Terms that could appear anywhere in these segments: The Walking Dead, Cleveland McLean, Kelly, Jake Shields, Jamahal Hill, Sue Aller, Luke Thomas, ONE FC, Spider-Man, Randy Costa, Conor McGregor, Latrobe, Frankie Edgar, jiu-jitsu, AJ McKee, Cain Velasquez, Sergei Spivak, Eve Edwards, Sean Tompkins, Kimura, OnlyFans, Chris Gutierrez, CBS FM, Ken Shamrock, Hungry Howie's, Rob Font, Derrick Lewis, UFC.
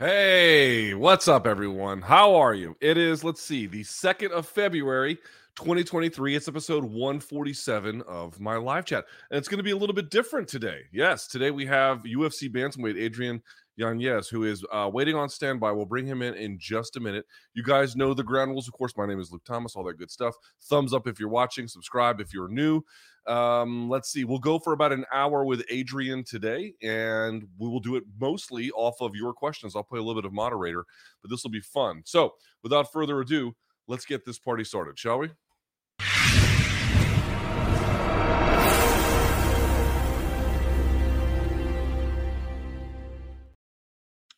Hey, what's up, everyone? How are you? It is, let's see, the 2nd of February, 2023. It's episode 147 of my live chat, and it's going to be a little bit different today. Yes, today we have UFC bantamweight Adrian Yanez, who is waiting on standby. We'll bring him in just a minute. You guys know the ground rules. Of course, my name is Luke Thomas, all that good stuff. Thumbs up if you're watching, subscribe if you're new. Let's see, we'll go for about an hour with Adrian today, and we will do it mostly off of your questions. I'll play a little bit of moderator, but this will be fun. So without further ado, let's get this party started, shall we?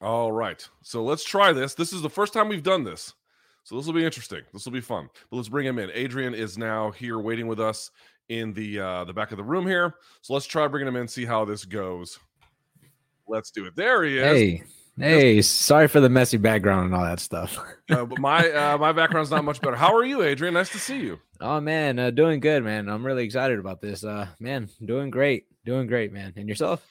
All right, so let's try this. This is the first time we've done this, so this will be interesting. This will be fun, but let's bring him in. Adrian is now here waiting with us in the back of the room here. So let's try bringing him in, see how this goes. Let's do it. There he is. Hey, sorry for the messy background and all that stuff. But my background's not much better. How are you, Adrian? Nice to see you. Oh, man, doing good, man. I'm really excited about this. Man, doing great, man. And yourself?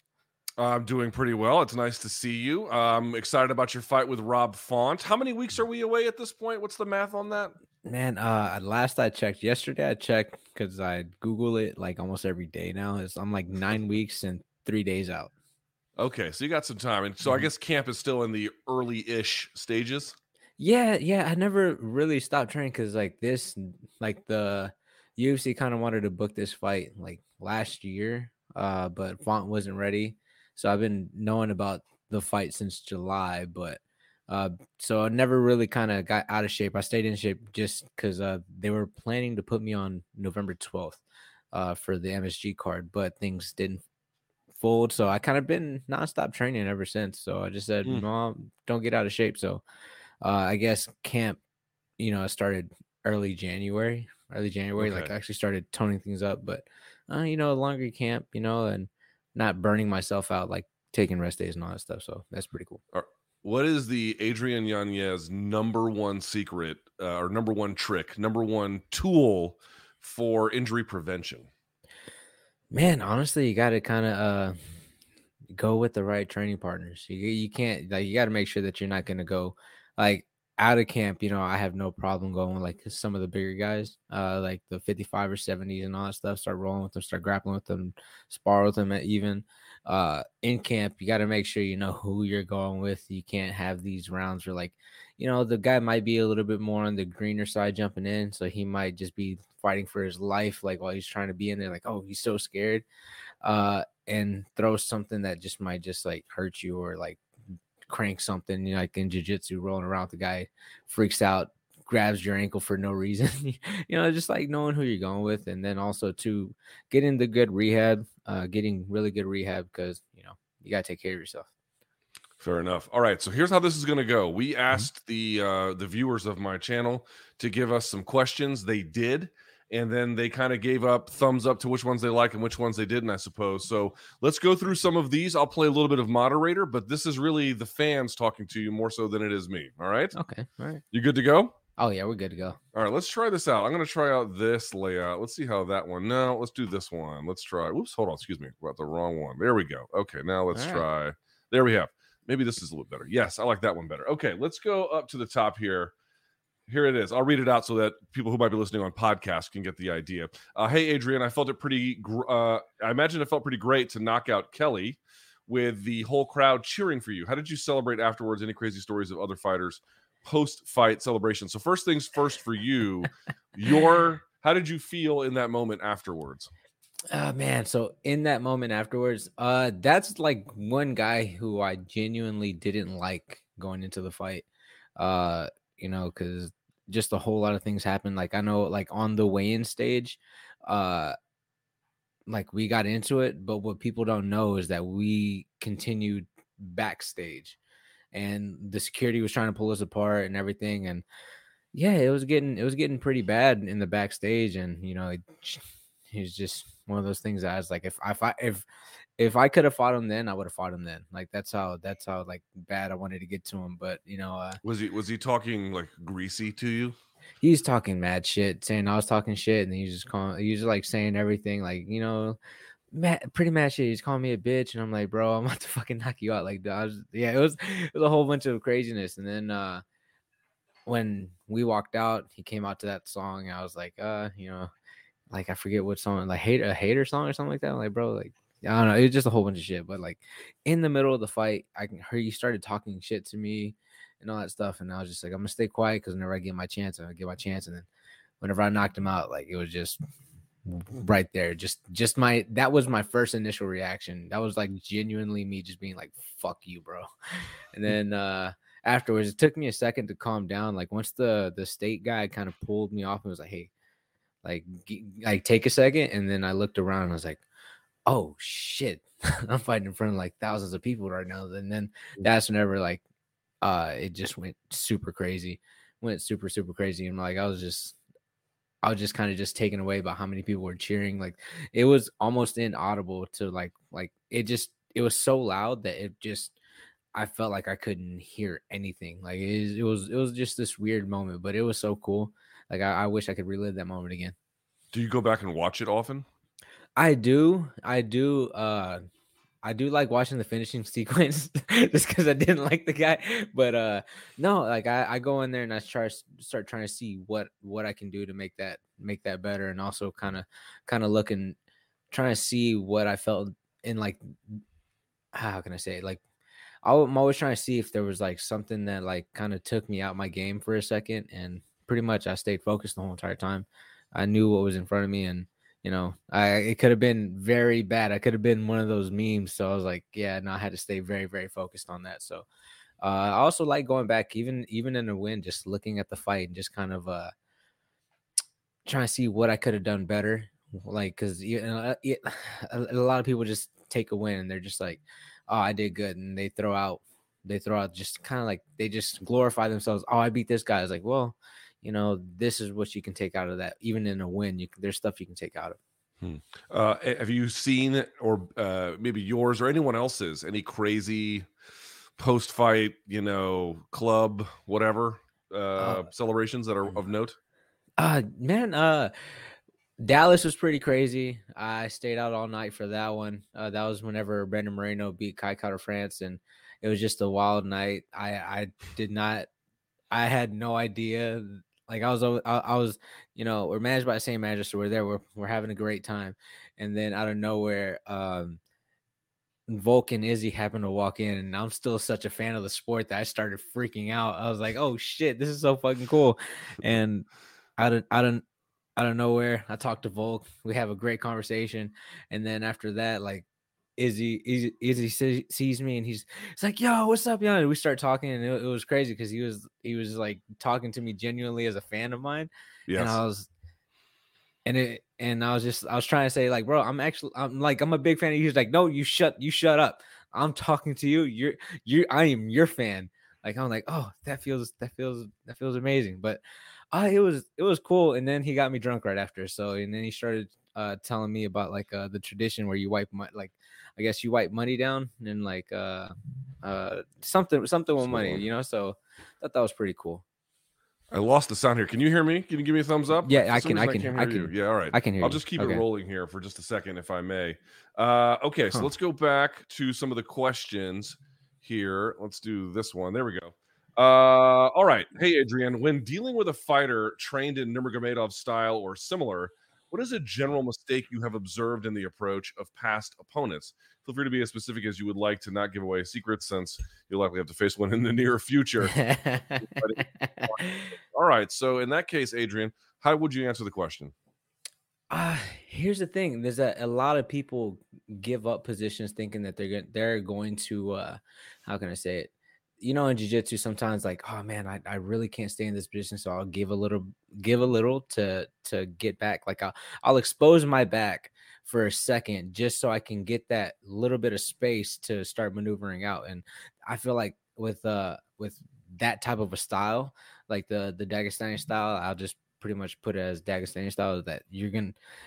I'm doing pretty well. It's nice to see you. I'm excited about your fight with Rob Font. How many weeks are we away at this point? What's the math on that? Man, last I checked, yesterday I checked because I Google it like almost every day now. I'm like 9 weeks and 3 days out. Okay, so you got some time. And so I guess camp is still in the early-ish stages? Yeah. I never really stopped training because the UFC kind of wanted to book this fight like last year, but Font wasn't ready. So I've been knowing about the fight since July, but so I never really kind of got out of shape. I stayed in shape just because they were planning to put me on November 12th for the MSG card, but things didn't fold. So I kind of been nonstop training ever since. So I just said, no, don't get out of shape. So I guess camp, I started early January, okay. I actually started toning things up, but, longer camp, and not burning myself out, like taking rest days and all that stuff. So that's pretty cool. What is the Adrian Yanez number one secret or number one trick, number one tool for injury prevention? Man, honestly, you got to kind of go with the right training partners. You can't, you got to make sure that you're not going to go like out of camp. I have no problem going with like some of the bigger guys, like the 55 or 70s and all that stuff. Start rolling with them, start grappling with them, spar with them even. In camp, you got to make sure you know who you're going with. You can't have these rounds where the guy might be a little bit more on the greener side jumping in, so he might just be fighting for his life while he's trying to be in there, he's so scared, and throw something that just might hurt you, or crank something, in jiu-jitsu, rolling around, the guy freaks out, grabs your ankle for no reason. Knowing who you're going with, and then also to getting really good rehab, because you gotta take care of yourself. Fair enough. All right, so here's how this is gonna go. We asked the viewers of my channel to give us some questions. They did, and then they kind of gave up thumbs up to which ones they like and which ones they didn't, I suppose. So let's go through some of these. I'll play a little bit of moderator, but this is really the fans talking to you more so than it is me. All right. Okay. All right. You good to go? Oh, yeah, we're good to go. All right, let's try this out. I'm going to try out this layout. Let's see how that one. No, let's do this one. Let's try. Whoops, hold on. Excuse me. About the wrong one. There we go. Okay, now let's try. There we have. Maybe this is a little better. Yes, I like that one better. Okay, let's go up to the top here. Here it is. I'll read it out so that people who might be listening on podcasts can get the idea. Hey, Adrian, I imagine it felt pretty great to knock out Kelly with the whole crowd cheering for you. How did you celebrate afterwards? Any crazy stories of other fighters post-fight celebration? So first things first for you, how did you feel in that moment afterwards? Man, so in that moment afterwards, that's one guy who I genuinely didn't like going into the fight, because just a whole lot of things happened. I know, on the weigh-in stage, we got into it, but what people don't know is that we continued backstage. And the security was trying to pull us apart and everything. And yeah, it was getting pretty bad in the backstage. And, it was just one of those things that I was if I could have fought him then, I would have fought him then. That's how bad I wanted to get to him. But, was he talking greasy to you? He's talking mad shit, saying I was talking shit. And he was just saying everything, pretty mad shit. He was calling me a bitch, and I'm like, bro, I'm about to fucking knock you out. Like, dude, it was a whole bunch of craziness. And then when we walked out, he came out to that song. I was like, I forget what song, like hater song or something like that. I'm like, bro, like, I don't know. It was just a whole bunch of shit. But like in the middle of the fight, I can hear you started talking shit to me and all that stuff. And I was just like, I'm gonna stay quiet because whenever I get my chance, I get my chance. And then whenever I knocked him out, like it was just right there. Just that was my first initial reaction. That was like genuinely me just being like, fuck you, bro. And then afterwards, it took me a second to calm down. Like once the state guy kind of pulled me off and was like, hey, like take a second. And then I looked around and I was like, oh shit, I'm fighting in front of like thousands of people right now. And then that's whenever like it just went super crazy. And like I was just kind of just taken away by how many people were cheering. Like it was almost inaudible to like it was so loud that it just, I felt like I couldn't hear anything. Like it was just this weird moment, but it was so cool. Like I wish I could relive that moment again. Do you go back and watch it often? I do. I do like watching the finishing sequence just because I didn't like the guy. But no, like I go in there and I start trying to see what I can do to make that better, and also kind of looking, trying to see what I felt in, like, how can I say it? Like I'm always trying to see if there was like something that like kind of took me out my game for a second, and pretty much I stayed focused the whole entire time. I knew what was in front of me, and you know, it could have been very bad. I could have been one of those memes. So I was like, yeah, no, I had to stay very, very focused on that. So I also like going back, even in the win, just looking at the fight and just kind of trying to see what I could have done better. Like, because you know, a lot of people just take a win and they're just like, oh, I did good. And they throw out just kind of like they just glorify themselves. Oh, I beat this guy. It's like, well, you know, this is what you can take out of that. Even in a win, there's stuff you can take out of. Have you seen, or maybe yours or anyone else's, any crazy post-fight, you know, club, whatever, celebrations that are of note? Dallas was pretty crazy. I stayed out all night for that one. That was whenever Brandon Moreno beat Kai Kara-France, and it was just a wild night. I had no idea. Like I was, you know, we're managed by Saint Magister. We're there. We're having a great time, and then out of nowhere, Volk and Izzy happened to walk in, and I'm still such a fan of the sport that I started freaking out. I was like, "Oh shit, this is so fucking cool!" And out of nowhere, I talked to Volk. We have a great conversation, and then after that, like, Izzy sees me and he's like, yo, what's up, yo? And we start talking, and it was crazy because he was like talking to me genuinely as a fan of mine. Yes. And I was trying to say like, bro, I'm a big fan of you. He's like, no, you shut up. I'm talking to you. I am your fan. Like I'm like, oh, that feels amazing. But it was cool. And then he got me drunk right after. So and then he started telling me about like the tradition where you wipe wipe money down and like something with money, you know. So I thought that was pretty cool. I lost the sound here. Can you hear me? Can you give me a thumbs up? Yeah, I can hear you. Yeah, all right. I can hear you. I'll just keep it rolling here for just a second if I may. Okay, so let's go back to some of the questions here. Let's do this one. There we go. All right. Hey, Adrian, when dealing with a fighter trained in Nurmagomedov style or similar, what is a general mistake you have observed in the approach of past opponents? Feel free to be as specific as you would like to not give away secrets, since you'll likely have to face one in the near future. All right. So in that case, Adrian, how would you answer the question? Here's the thing. There's a lot of people give up positions thinking that they're going to, how can I say it? You know, in jiu-jitsu, sometimes like, oh man, I really can't stay in this position, so I'll give a little to get back. Like I'll expose my back for a second just so I can get that little bit of space to start maneuvering out. And I feel like with that type of a style, like the Dagestani style, I'll just pretty much put it as Dagestani style. That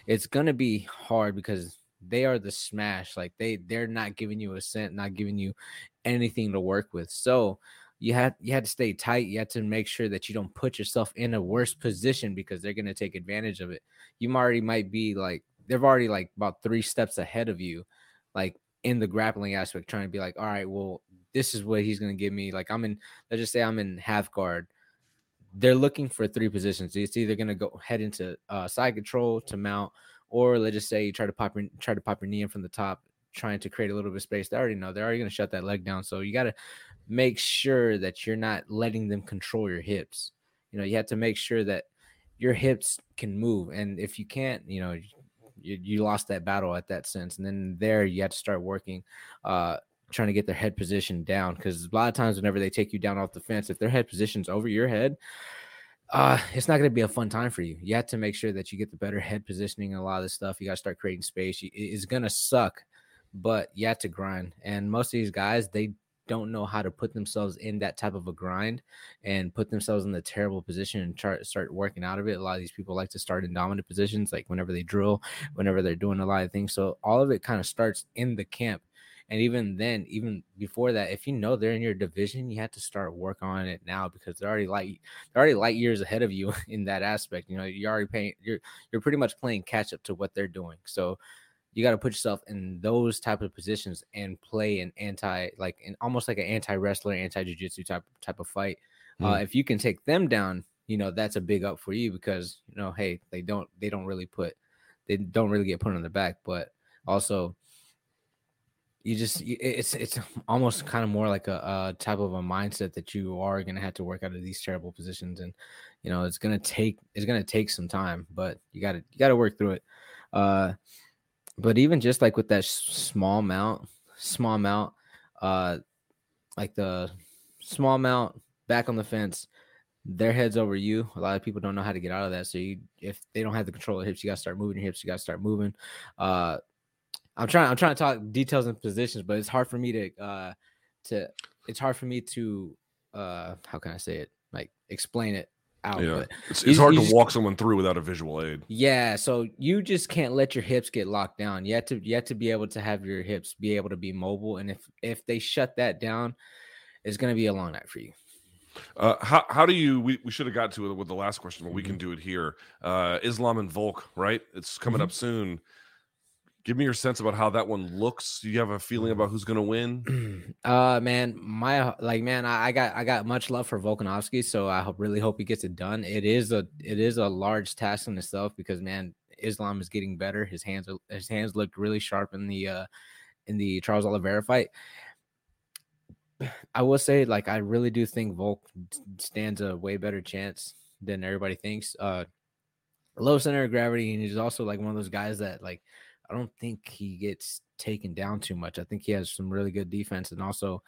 it's gonna be hard because they are the smash. Like they're not giving you a cent, not giving you anything to work with. So you had to stay tight. You had to make sure that you don't put yourself in a worse position because they're going to take advantage of it. You already might be like they're already like about 3 steps ahead of you, like in the grappling aspect, trying to be like, all right, well, this is what he's going to give me. Like I'm in, let's just say I'm in half guard. They're looking for 3 positions. It's either going to go head into side control to mount, or let's just say you try to pop your knee in from the top, trying to create a little bit of space. They already know they're already going to shut that leg down. So you got to make sure that you're not letting them control your hips. You know, you have to make sure that your hips can move. And if you can't, you know, you lost that battle at that sense. And then there you have to start working, trying to get their head position down. Because a lot of times whenever they take you down off the fence, if their head position's over your head, it's not going to be a fun time for you. You have to make sure that you get the better head positioning and a lot of this stuff. You got to start creating space. It's going to suck, but you have to grind. And most of these guys, they don't know how to put themselves in that type of a grind and put themselves in the terrible position and start working out of it. A lot of these people like to start in dominant positions, like whenever they drill, whenever they're doing a lot of things. So all of it kind of starts in the camp. And even then, even before that, if you know they're in your division, you have to start work on it now, because they're already light years ahead of you in that aspect. You know, you're pretty much playing catch up to what they're doing. So you got to put yourself in those type of positions and play an anti-wrestler, anti-jiu-jitsu type of fight. If you can take them down, you know, that's a big up for you, because, you know, hey, they don't really get put on the back. But also, it's almost kind of more like a type of a mindset that you are going to have to work out of these terrible positions. And, you know, it's going to take some time, but you got to work through it. But even just like with that small mount back on the fence, their head's over you. A lot of people don't know how to get out of that. So if they don't have the control of hips, you got to start moving your hips. You got to start moving. I'm trying to talk details and positions, but it's hard for me to how can I say it? Like explain it. Out, yeah, it's hard to walk someone through without a visual aid. Yeah, so you just can't let your hips get locked down. You have to be able to have your hips be able to be mobile, and if they shut that down, it's going to be a long night for you. How do you? We should have got to it with the last question, but we can do it here. Islam and Volk, right? It's coming up soon. Give me your sense about how that one looks. Do you have a feeling about who's going to win? I got much love for Volkanovski, so I really hope he gets it done. It is a large task in itself, because, man, Islam is getting better. His hands looked really sharp in the Charles Oliveira fight. I will say, like, I really do think Volk stands a way better chance than everybody thinks. Low center of gravity, and he's also like one of those guys that, like, I don't think he gets taken down too much. I think he has some really good defense. And also,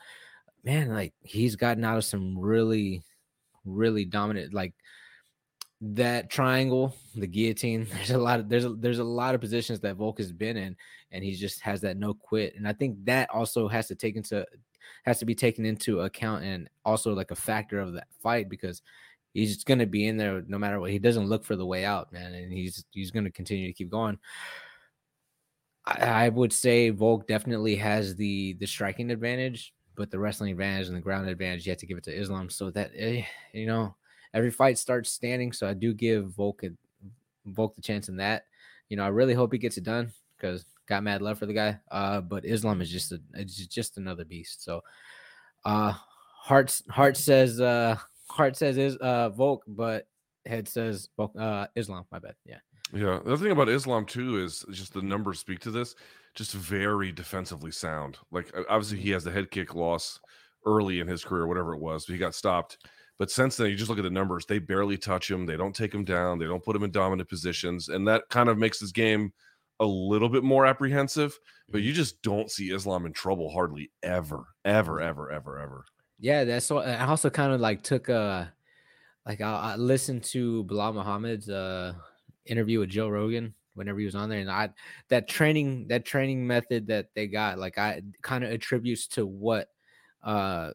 man, like, he's gotten out of some really, really dominant, like that triangle, the guillotine. There's a lot of positions that Volk has been in, and he just has that no quit. And I think that also has to be taken into account, and also like a factor of that fight, because he's just going to be in there no matter what. He doesn't look for the way out, man. And he's going to continue to keep going. I would say Volk definitely has the striking advantage, but the wrestling advantage and the ground advantage, you have to give it to Islam. So that, you know, every fight starts standing. So I do give Volk the chance in that. You know, I really hope he gets it done, because got mad love for the guy. But Islam is just another beast. So heart says Volk, but head says Islam. My bad. Yeah. Yeah, the other thing about Islam too is just the numbers speak to this. Just very defensively sound. Like, obviously he has the head kick loss early in his career, whatever it was, but he got stopped. But since then, you just look at the numbers. They barely touch him. They don't take him down. They don't put him in dominant positions, and that kind of makes his game a little bit more apprehensive. But you just don't see Islam in trouble hardly ever, ever, ever, ever, ever. Yeah, that's what I also kind of like took a like I listened to Bilal Muhammad's interview with Joe Rogan whenever he was on there, and I that training method that they got, like, I kind of attributes to what kind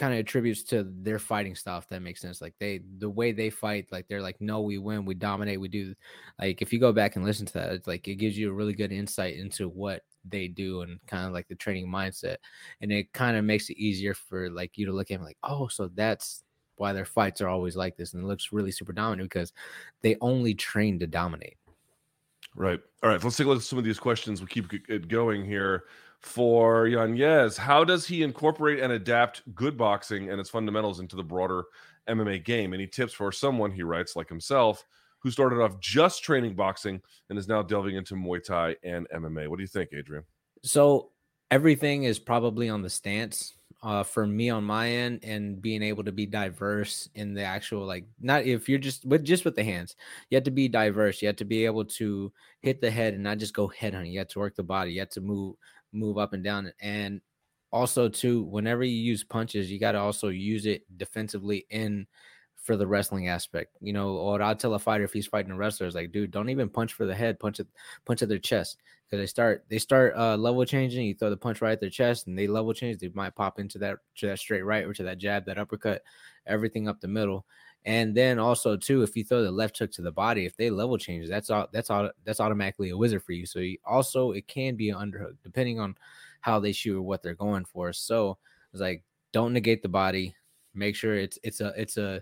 of attributes to their fighting style, if that makes sense. Like, the way they fight, like, they're like, no, we win, we dominate, we do. Like, if you go back and listen to that, it's like it gives you a really good insight into what they do and kind of like the training mindset, and it kind of makes it easier for like you to look at them like, oh, so that's why their fights are always like this, and it looks really super dominant, because they only train to dominate. Right. All right. Let's take a look at some of these questions. We'll keep it going here. For Yanez, how does he incorporate and adapt good boxing and its fundamentals into the broader MMA game? Any tips for someone, he writes, like himself, who started off just training boxing and is now delving into Muay Thai and MMA? What do you think, Adrian? So everything is probably on the stance for me on my end, and being able to be diverse in the actual, like, not if you're just with the hands, you have to be diverse. You have to be able to hit the head and not just go head hunting. You have to work the body. You have to move up and down. And also too, whenever you use punches, you got to also use it defensively in for the wrestling aspect, you know. Or I'll tell a fighter, if he's fighting a wrestler, is like, dude, don't even punch for the head, punch at their chest, because they start level changing. You throw the punch right at their chest and they level change. They might pop into that straight right or to that jab, that uppercut, everything up the middle. And then also too, if you throw the left hook to the body, if they level change, that's automatically a wizard for you. So it can be an underhook depending on how they shoot or what they're going for. So it's like, don't negate the body. Make sure it's a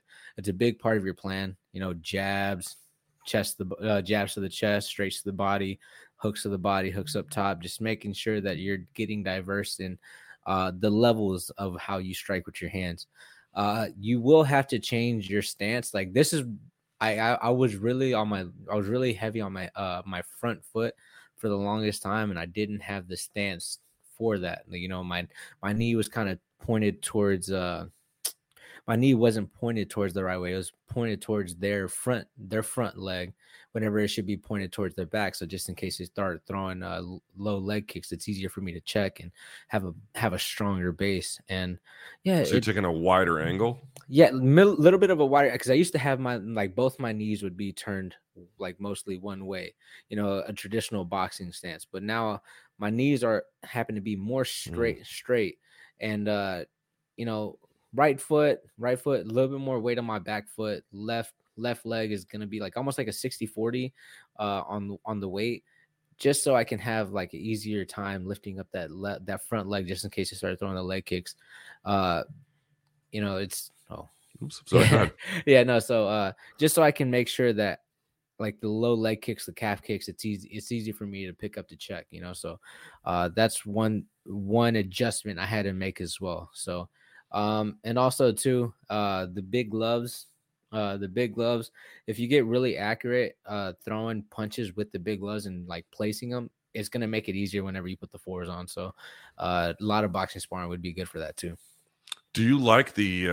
big part of your plan. You know, jabs to the chest, straights to the body, hooks to the body, hooks up top. Just making sure that you're getting diverse in the levels of how you strike with your hands. You will have to change your stance. Like, this is, I was really heavy on my front foot for the longest time, and I didn't have the stance for that. You know, my knee was kind of pointed towards, my knee wasn't pointed towards the right way. It was pointed towards their front leg, whenever it should be pointed towards their back. So just in case they start throwing low leg kicks, it's easier for me to check and have a stronger base. And yeah, so you're taking a wider angle. Yeah, little bit of a wider, because I used to have both my knees would be turned like mostly one way, you know, a traditional boxing stance. But now my knees happen to be more straight, and you know. Right foot, a little bit more weight on my back foot. Left leg is going to be like almost like a 60-40 on the weight, just so I can have like an easier time lifting up that front leg, just in case you start throwing the leg kicks. You know, it's – oh. Oops, sorry. Yeah. Yeah, no, so just so I can make sure that like the low leg kicks, the calf kicks, it's easy for me to pick up the check, you know. So that's one adjustment I had to make as well. So – and also too, the big gloves, if you get really accurate, throwing punches with the big gloves and like placing them, it's going to make it easier whenever you put the fours on. So, a lot of boxing sparring would be good for that too. Do you like the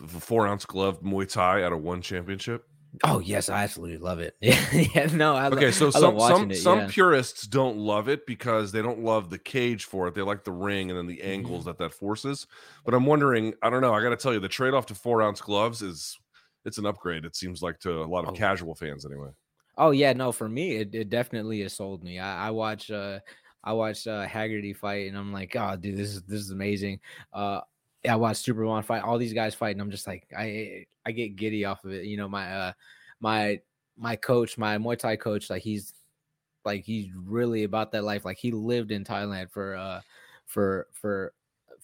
4-ounce glove Muay Thai out of ONE Championship? Oh yes, I absolutely love it. Yeah, no, some purists don't love it because they don't love the cage for it. They like the ring and then the angles that forces. But I'm wondering, I don't know. I got to tell you, the trade off to 4-ounce gloves it's an upgrade. It seems like to a lot of casual fans anyway. Oh yeah, no, for me it definitely has sold me. I watched Haggerty fight and I'm like, oh dude, this is amazing. I watched Superman fight, all these guys fight, and I'm just like, I get giddy off of it. You know, my coach, my Muay Thai coach, like he's really about that life. Like he lived in Thailand for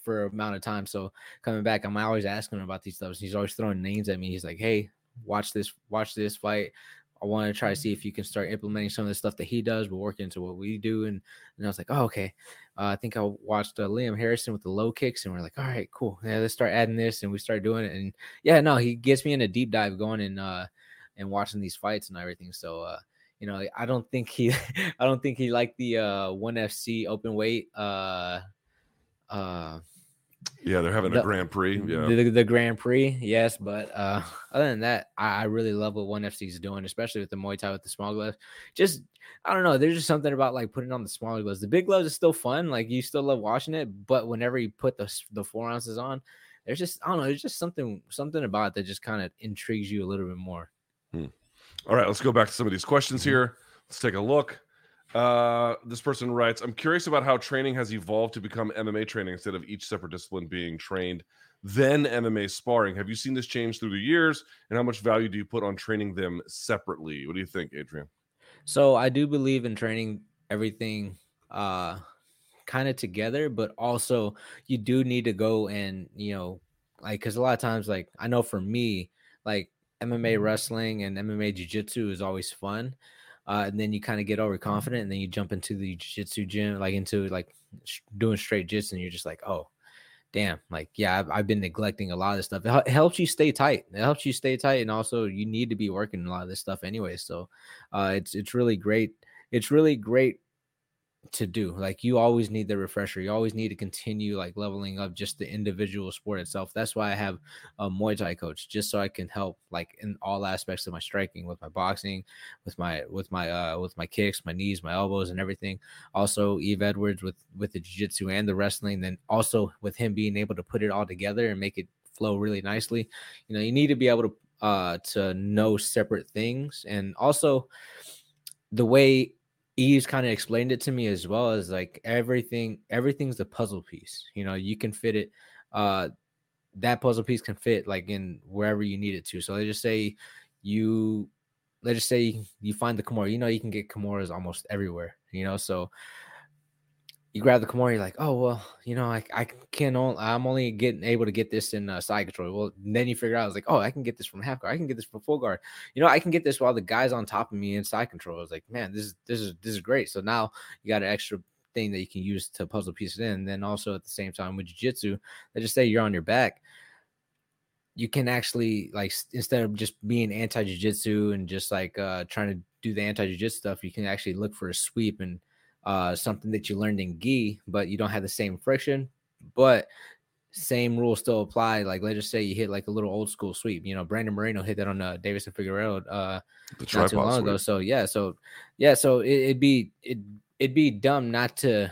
amount of time. So coming back, I'm always asking him about these stuff. He's always throwing names at me. He's like, hey, watch this fight. I want to try to see if you can start implementing some of the stuff that he does. We'll work into what we do. And I was like, oh, okay. I think I watched Liam Harrison with the low kicks, and we're like, all right, cool. Yeah, let's start adding this, and we start doing it. And yeah, no, he gets me in a deep dive going and watching these fights and everything. So, you know, I don't think he liked the ONE FC open weight. Yeah, they're having a Grand Prix. Yeah, the Grand Prix, yes. But other than that, I really love what ONE FC is doing, especially with the Muay Thai with the small gloves. Just, I don't know. There's just something about like putting on the smaller gloves. The big gloves is still fun. Like you still love watching it. But whenever you put the 4 ounces on, there's just, I don't know. There's just something about it that just kind of intrigues you a little bit more. All right, let's go back to some of these questions here. Let's take a look. This person writes, I'm curious about how training has evolved to become MMA training instead of each separate discipline being trained, then MMA sparring. Have you seen this change through the years, and how much value do you put on training them separately? What do you think, Adrian? So I do believe in training everything kind of together, but also you do need to go and, you know, like, because a lot of times, like, I know for me, like MMA wrestling and MMA jiu-jitsu is always fun. And then you kind of get overconfident, and then you jump into the jiu-jitsu gym, like into like doing straight jits, and you're just like, oh, damn. Like, yeah, I've been neglecting a lot of this stuff. It helps you stay tight. It helps you stay tight. And also you need to be working a lot of this stuff anyway. So it's really great. It's really great to do. Like, you always need the refresher. You always need to continue like leveling up just the individual sport itself. That's why I have a Muay Thai coach, just so I can help like in all aspects of my striking, with my boxing, with my kicks, my knees, my elbows, and everything. Also Eve Edwards with the jiu-jitsu and the wrestling, then also with him being able to put it all together and make it flow really nicely. You know, you need to be able to know separate things. And also the way Eve's kind of explained it to me as well, as like everything's a puzzle piece. You know, you can fit it. That puzzle piece can fit like in wherever you need it to. So let's just say you find the Kimura. You know, you can get Kimuras almost everywhere, you know, so you grab the Kimura, you're like, oh, well, you know, I'm only able to get this in side control. Well, then you figure out, it's like, oh, I can get this from half guard. I can get this from full guard. You know, I can get this while the guy's on top of me in side control. I was like, man, this is great. So now you got an extra thing that you can use to puzzle pieces in. And then also at the same time with jiu-jitsu, let's just say you're on your back. You can actually, like, instead of just being anti-jiu-jitsu and just like trying to do the anti-jiu-jitsu stuff, you can actually look for a sweep and something that you learned in gi, but you don't have the same friction, but same rules still apply. Like, let's just say you hit like a little old school sweep. You know, Brandon Moreno hit that on Davis and Figueroa not too long ago. So it'd be dumb not to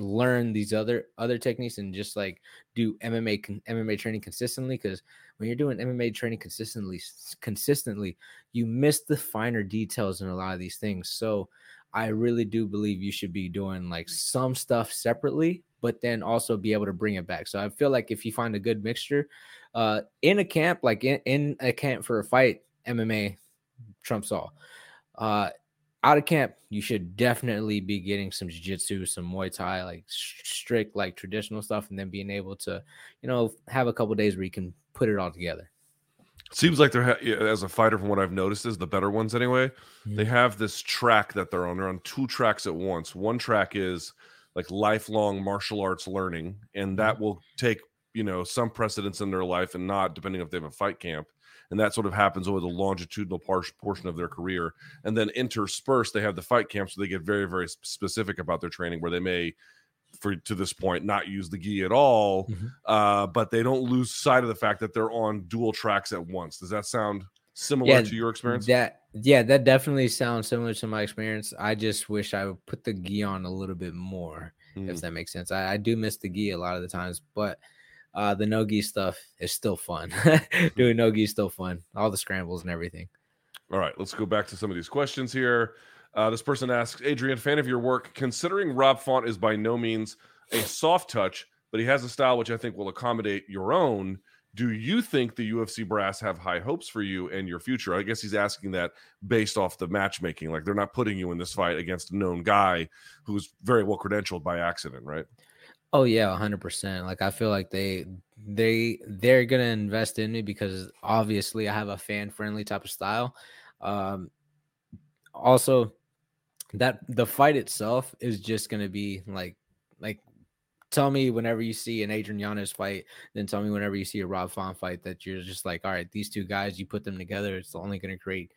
learn these other techniques and just like do MMA training consistently, because when you're doing MMA training consistently, you miss the finer details in a lot of these things. So I really do believe you should be doing like some stuff separately, but then also be able to bring it back. So I feel like if you find a good mixture in a camp, like in a camp for a fight, MMA trumps all. Out of camp, you should definitely be getting some jiu-jitsu, some Muay Thai, like strict, like traditional stuff, and then being able to, you know, have a couple of days where you can put it all together. Seems like they're, as a fighter, from what I've noticed, is the better ones anyway, they have this track that they're on. They're on two tracks at once. One track is like lifelong martial arts learning, and that will take, you know, some precedence in their life and not, depending if they have a fight camp. And that sort of happens over the longitudinal portion of their career. And then interspersed, they have the fight camps, so they get very, very specific about their training, where they may, to this point, not use the gi at all, but they don't lose sight of the fact that they're on dual tracks at once. Does that sound similar to your experience? That definitely sounds similar to my experience. I just wish I would put the gi on a little bit more, if that makes sense. I do miss the gi a lot of the times, but the no gi stuff is still fun. Doing no gi is still fun. All the scrambles and everything. All right, let's go back to some of these questions here. This person asks, Adrian, fan of your work, considering Rob Font is by no means a soft touch, but he has a style which I think will accommodate your own. Do you think the UFC brass have high hopes for you and your future? I guess he's asking that based off the matchmaking. Like, they're not putting you in this fight against a known guy who's very well credentialed by accident, right? Oh, yeah, 100%. Like, I feel like they're going to invest in me because obviously I have a fan-friendly type of style. Also, that the fight itself is just going to be like, tell me whenever you see an Adrian Yanez fight, then tell me whenever you see a Rob Font fight, that you're just like, all right, these two guys, you put them together, it's only going to create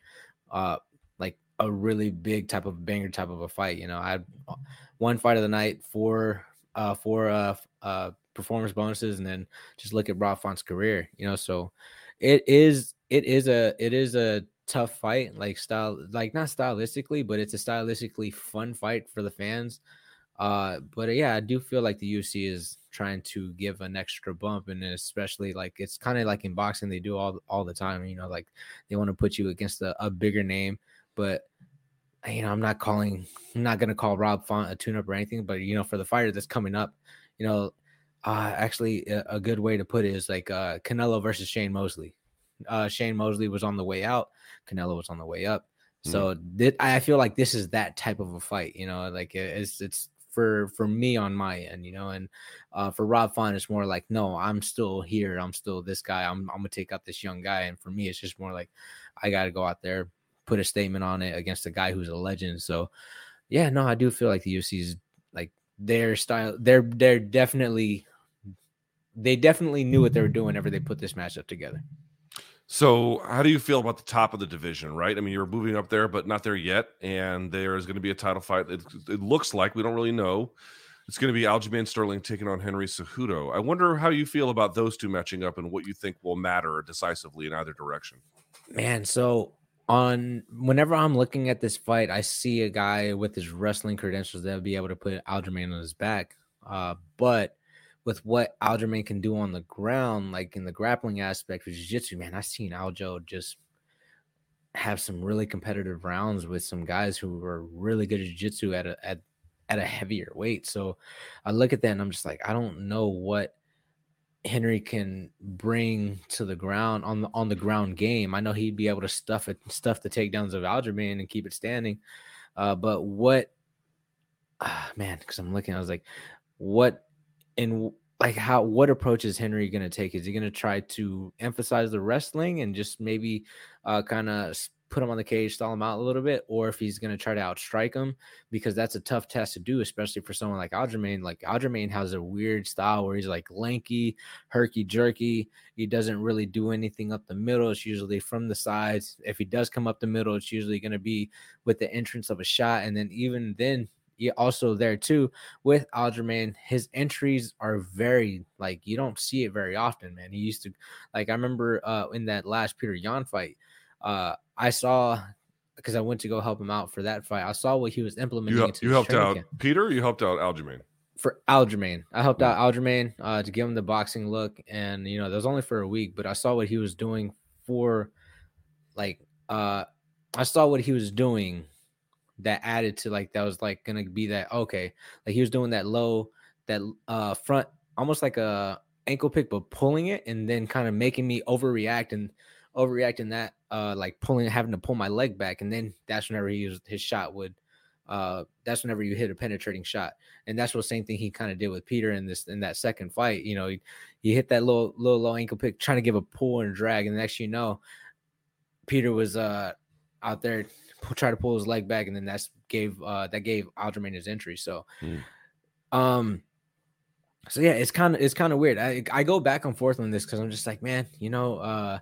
like a really big type of banger type of a fight. You know, I had one fight of the night for performance bonuses, and then just look at Rob Font's career, you know. So it is a tough fight, like style, like not stylistically, but it's a stylistically fun fight for the fans. But yeah, I do feel like the UFC is trying to give an extra bump, and especially like it's kind of like in boxing, they do all the time, you know, like they want to put you against a bigger name. But you know, I'm not gonna call Rob Font a tune-up or anything, but you know, for the fighter that's coming up, you know, actually a good way to put it is like Canelo versus Shane Mosley. Shane Mosley was on the way out, Canelo was on the way up. So I feel like this is that type of a fight, you know, like it's for me on my end, you know. And for Rob Font, it's more like, no, I'm still here, I'm still this guy, I'm gonna take out this young guy. And for me, it's just more like I gotta go out there, put a statement on it against a guy who's a legend. So yeah, no, I do feel like the UFC's like their style. They definitely knew what they were doing whenever they put this matchup together. So how do you feel about the top of the division, right? I mean, you're moving up there, but not there yet. And there is going to be a title fight. It looks like, we don't really know. It's going to be Aljamain Sterling taking on Henry Cejudo. I wonder how you feel about those two matching up and what you think will matter decisively in either direction. Man, so whenever I'm looking at this fight, I see a guy with his wrestling credentials that would be able to put Aljamain on his back. But with what Aljamain can do on the ground, like in the grappling aspect of jiu-jitsu, man, I've seen Aljo just have some really competitive rounds with some guys who are really good at jiu-jitsu at a heavier weight. So I look at that and I'm just like, I don't know what Henry can bring to the ground on the ground game. I know he'd be able to stuff the takedowns of Aljamain and keep it standing. But what, because I'm looking, I was like, what approach is Henry going to take? Is he going to try to emphasize the wrestling and just maybe kind of put him on the cage, stall him out a little bit, or if he's going to try to outstrike him, because that's a tough test to do, especially for someone like Aljamain. Like, Aljamain has a weird style where he's like lanky, herky-jerky. He doesn't really do anything up the middle. It's usually from the sides. If he does come up the middle, it's usually going to be with the entrance of a shot. And then even then, also there too, with Aljamain, his entries are very, like, you don't see it very often, man. He used to, like, I remember in that last Petr Yan fight, I saw, because I went to go help him out for that fight, I saw what he was implementing. You helped out Peter, or you helped out Aljamain? For Aljamain, I helped out Aljamain to give him the boxing look, and you know, that was only for a week, but I saw what he was doing that added to, like, that was like gonna be that, okay, like he was doing that low, that front, almost like a ankle pick, but pulling it and then kind of making me overreact in that, like having to pull my leg back, and then that's whenever he was, his shot would, that's whenever you hit a penetrating shot, and that's what same thing he kind of did with Peter in that second fight. You know, he hit that low ankle pick, trying to give a pull and drag, and the next thing you know, Peter was out there try to pull his leg back, and then that gave Aljamain his entry. So so yeah, it's kind of weird. I go back and forth on this, because I'm just like, man, you know,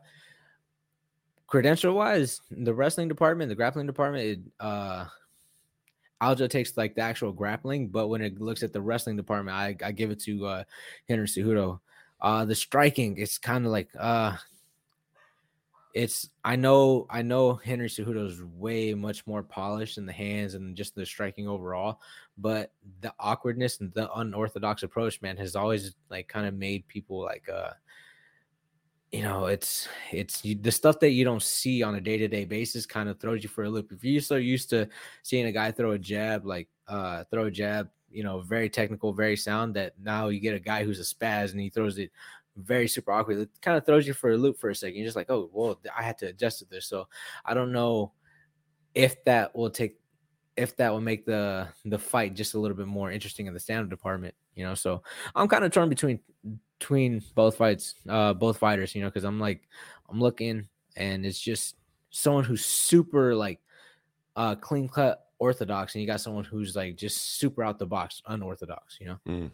credential wise, the wrestling department, the grappling department, Aljo takes like the actual grappling, but when it looks at the wrestling department, I give it to Henry Cejudo. The striking, it's kind of like I know Henry Cejudo's way much more polished in the hands and just the striking overall, but the awkwardness and the unorthodox approach, man, has always like kind of made people like, you know, the stuff that you don't see on a day-to-day basis kind of throws you for a loop. If you're so used to seeing a guy throw a jab, you know, very technical, very sound, that now you get a guy who's a spaz and he throws it very super awkward. It kind of throws you for a loop for a second. You're just like, oh, well, I had to adjust to this. So I don't know if that will make the fight just a little bit more interesting in the standard department, you know? So I'm kind of torn between both fights, both fighters, you know, cause I'm like, I'm looking, and it's just someone who's super like clean cut orthodox, and you got someone who's like just super out the box unorthodox, you know? Mm.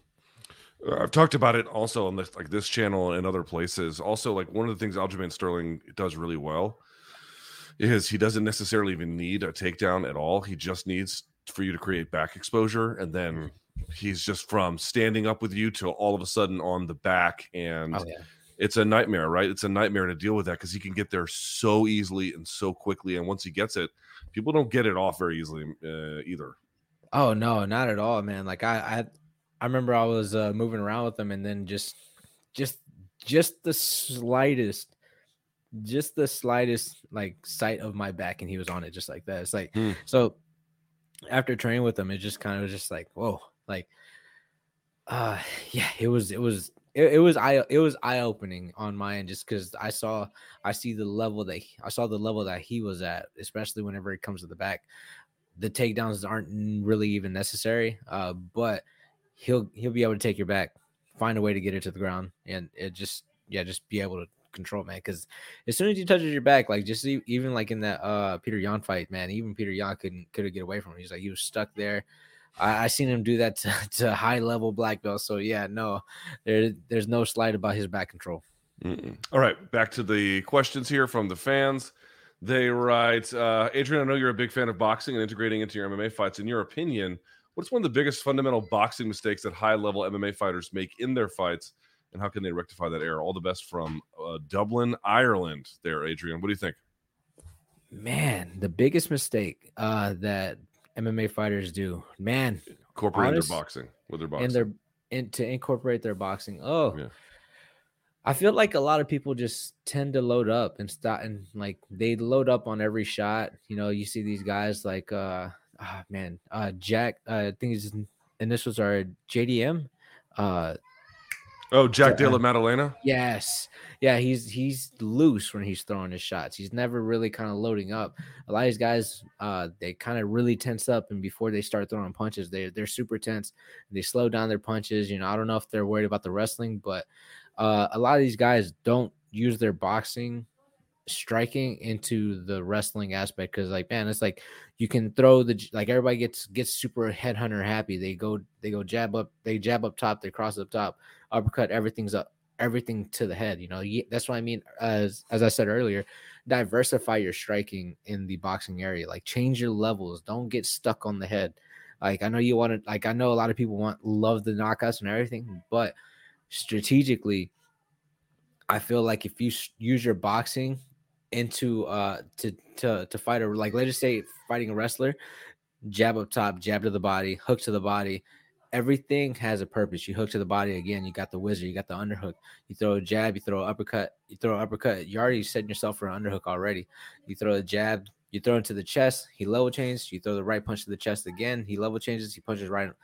I've talked about it also on this, like, this channel and other places. Also, like, one of the things Aljamain Sterling does really well is he doesn't necessarily even need a takedown at all. He just needs for you to create back exposure, and then he's just from standing up with you to all of a sudden on the back, and it's a nightmare, right? It's a nightmare to deal with that, because he can get there so easily and so quickly, and once he gets it, people don't get it off very easily either. Oh, no, not at all, man. Like, I remember I was moving around with him, and then just the slightest like sight of my back, and he was on it just like that. It's like, so after training with him, it just kind of was just like, whoa, like, yeah, it was eye opening on my end, just because I saw the level that he was at, especially whenever it comes to the back. The takedowns aren't really even necessary, but he'll be able to take your back, find a way to get it to the ground, and it just be able to control, man. Because as soon as he touches your back, like just even like in that Petr Yan fight, man, even Petr Yan couldn't get away from him. He's like, he was stuck there. I seen him do that to high level black belts. So yeah, no, there's no slight about his back control. Mm-mm. All right, back to the questions here from the fans. They write, Adrian, I know you're a big fan of boxing and integrating into your MMA fights. In your opinion, what's one of the biggest fundamental boxing mistakes that high-level MMA fighters make in their fights, and how can they rectify that error? All the best from Dublin, Ireland there, Adrian. What do you think? Man, the biggest mistake that MMA fighters do, man. Incorporating their boxing with their boxing. To incorporate their boxing. Oh, yeah. I feel like a lot of people just tend to load up and stop, and like they load up on every shot. You know, you see these guys like, Jack. I think his initials are JDM. Jack De La Maddalena. Yes, yeah. He's loose when he's throwing his shots. He's never really kind of loading up. A lot of these guys, they kind of really tense up, and before they start throwing punches, they're super tense. They slow down their punches. You know, I don't know if they're worried about the wrestling, but. A lot of these guys don't use their boxing, striking into the wrestling aspect because, like, man, it's like you can throw everybody gets super headhunter happy. They go jab up top, they cross up top, uppercut, everything to the head. You know, that's what I mean. As I said earlier, diversify your striking in the boxing area. Like, change your levels. Don't get stuck on the head. Like, I know you want to. Like, I know a lot of people love the knockouts and everything, but strategically, I feel like if you use your boxing into to fight a, like, let's just say fighting a wrestler, jab up top, jab to the body, hook to the body, everything has a purpose. You hook to the body again, you got the wizard, you got the underhook, you throw a jab, you throw an uppercut, you're already setting yourself for an underhook already. You throw a jab, you throw it to the chest, he level changes, you throw the right punch to the chest again, he level changes, he punches right in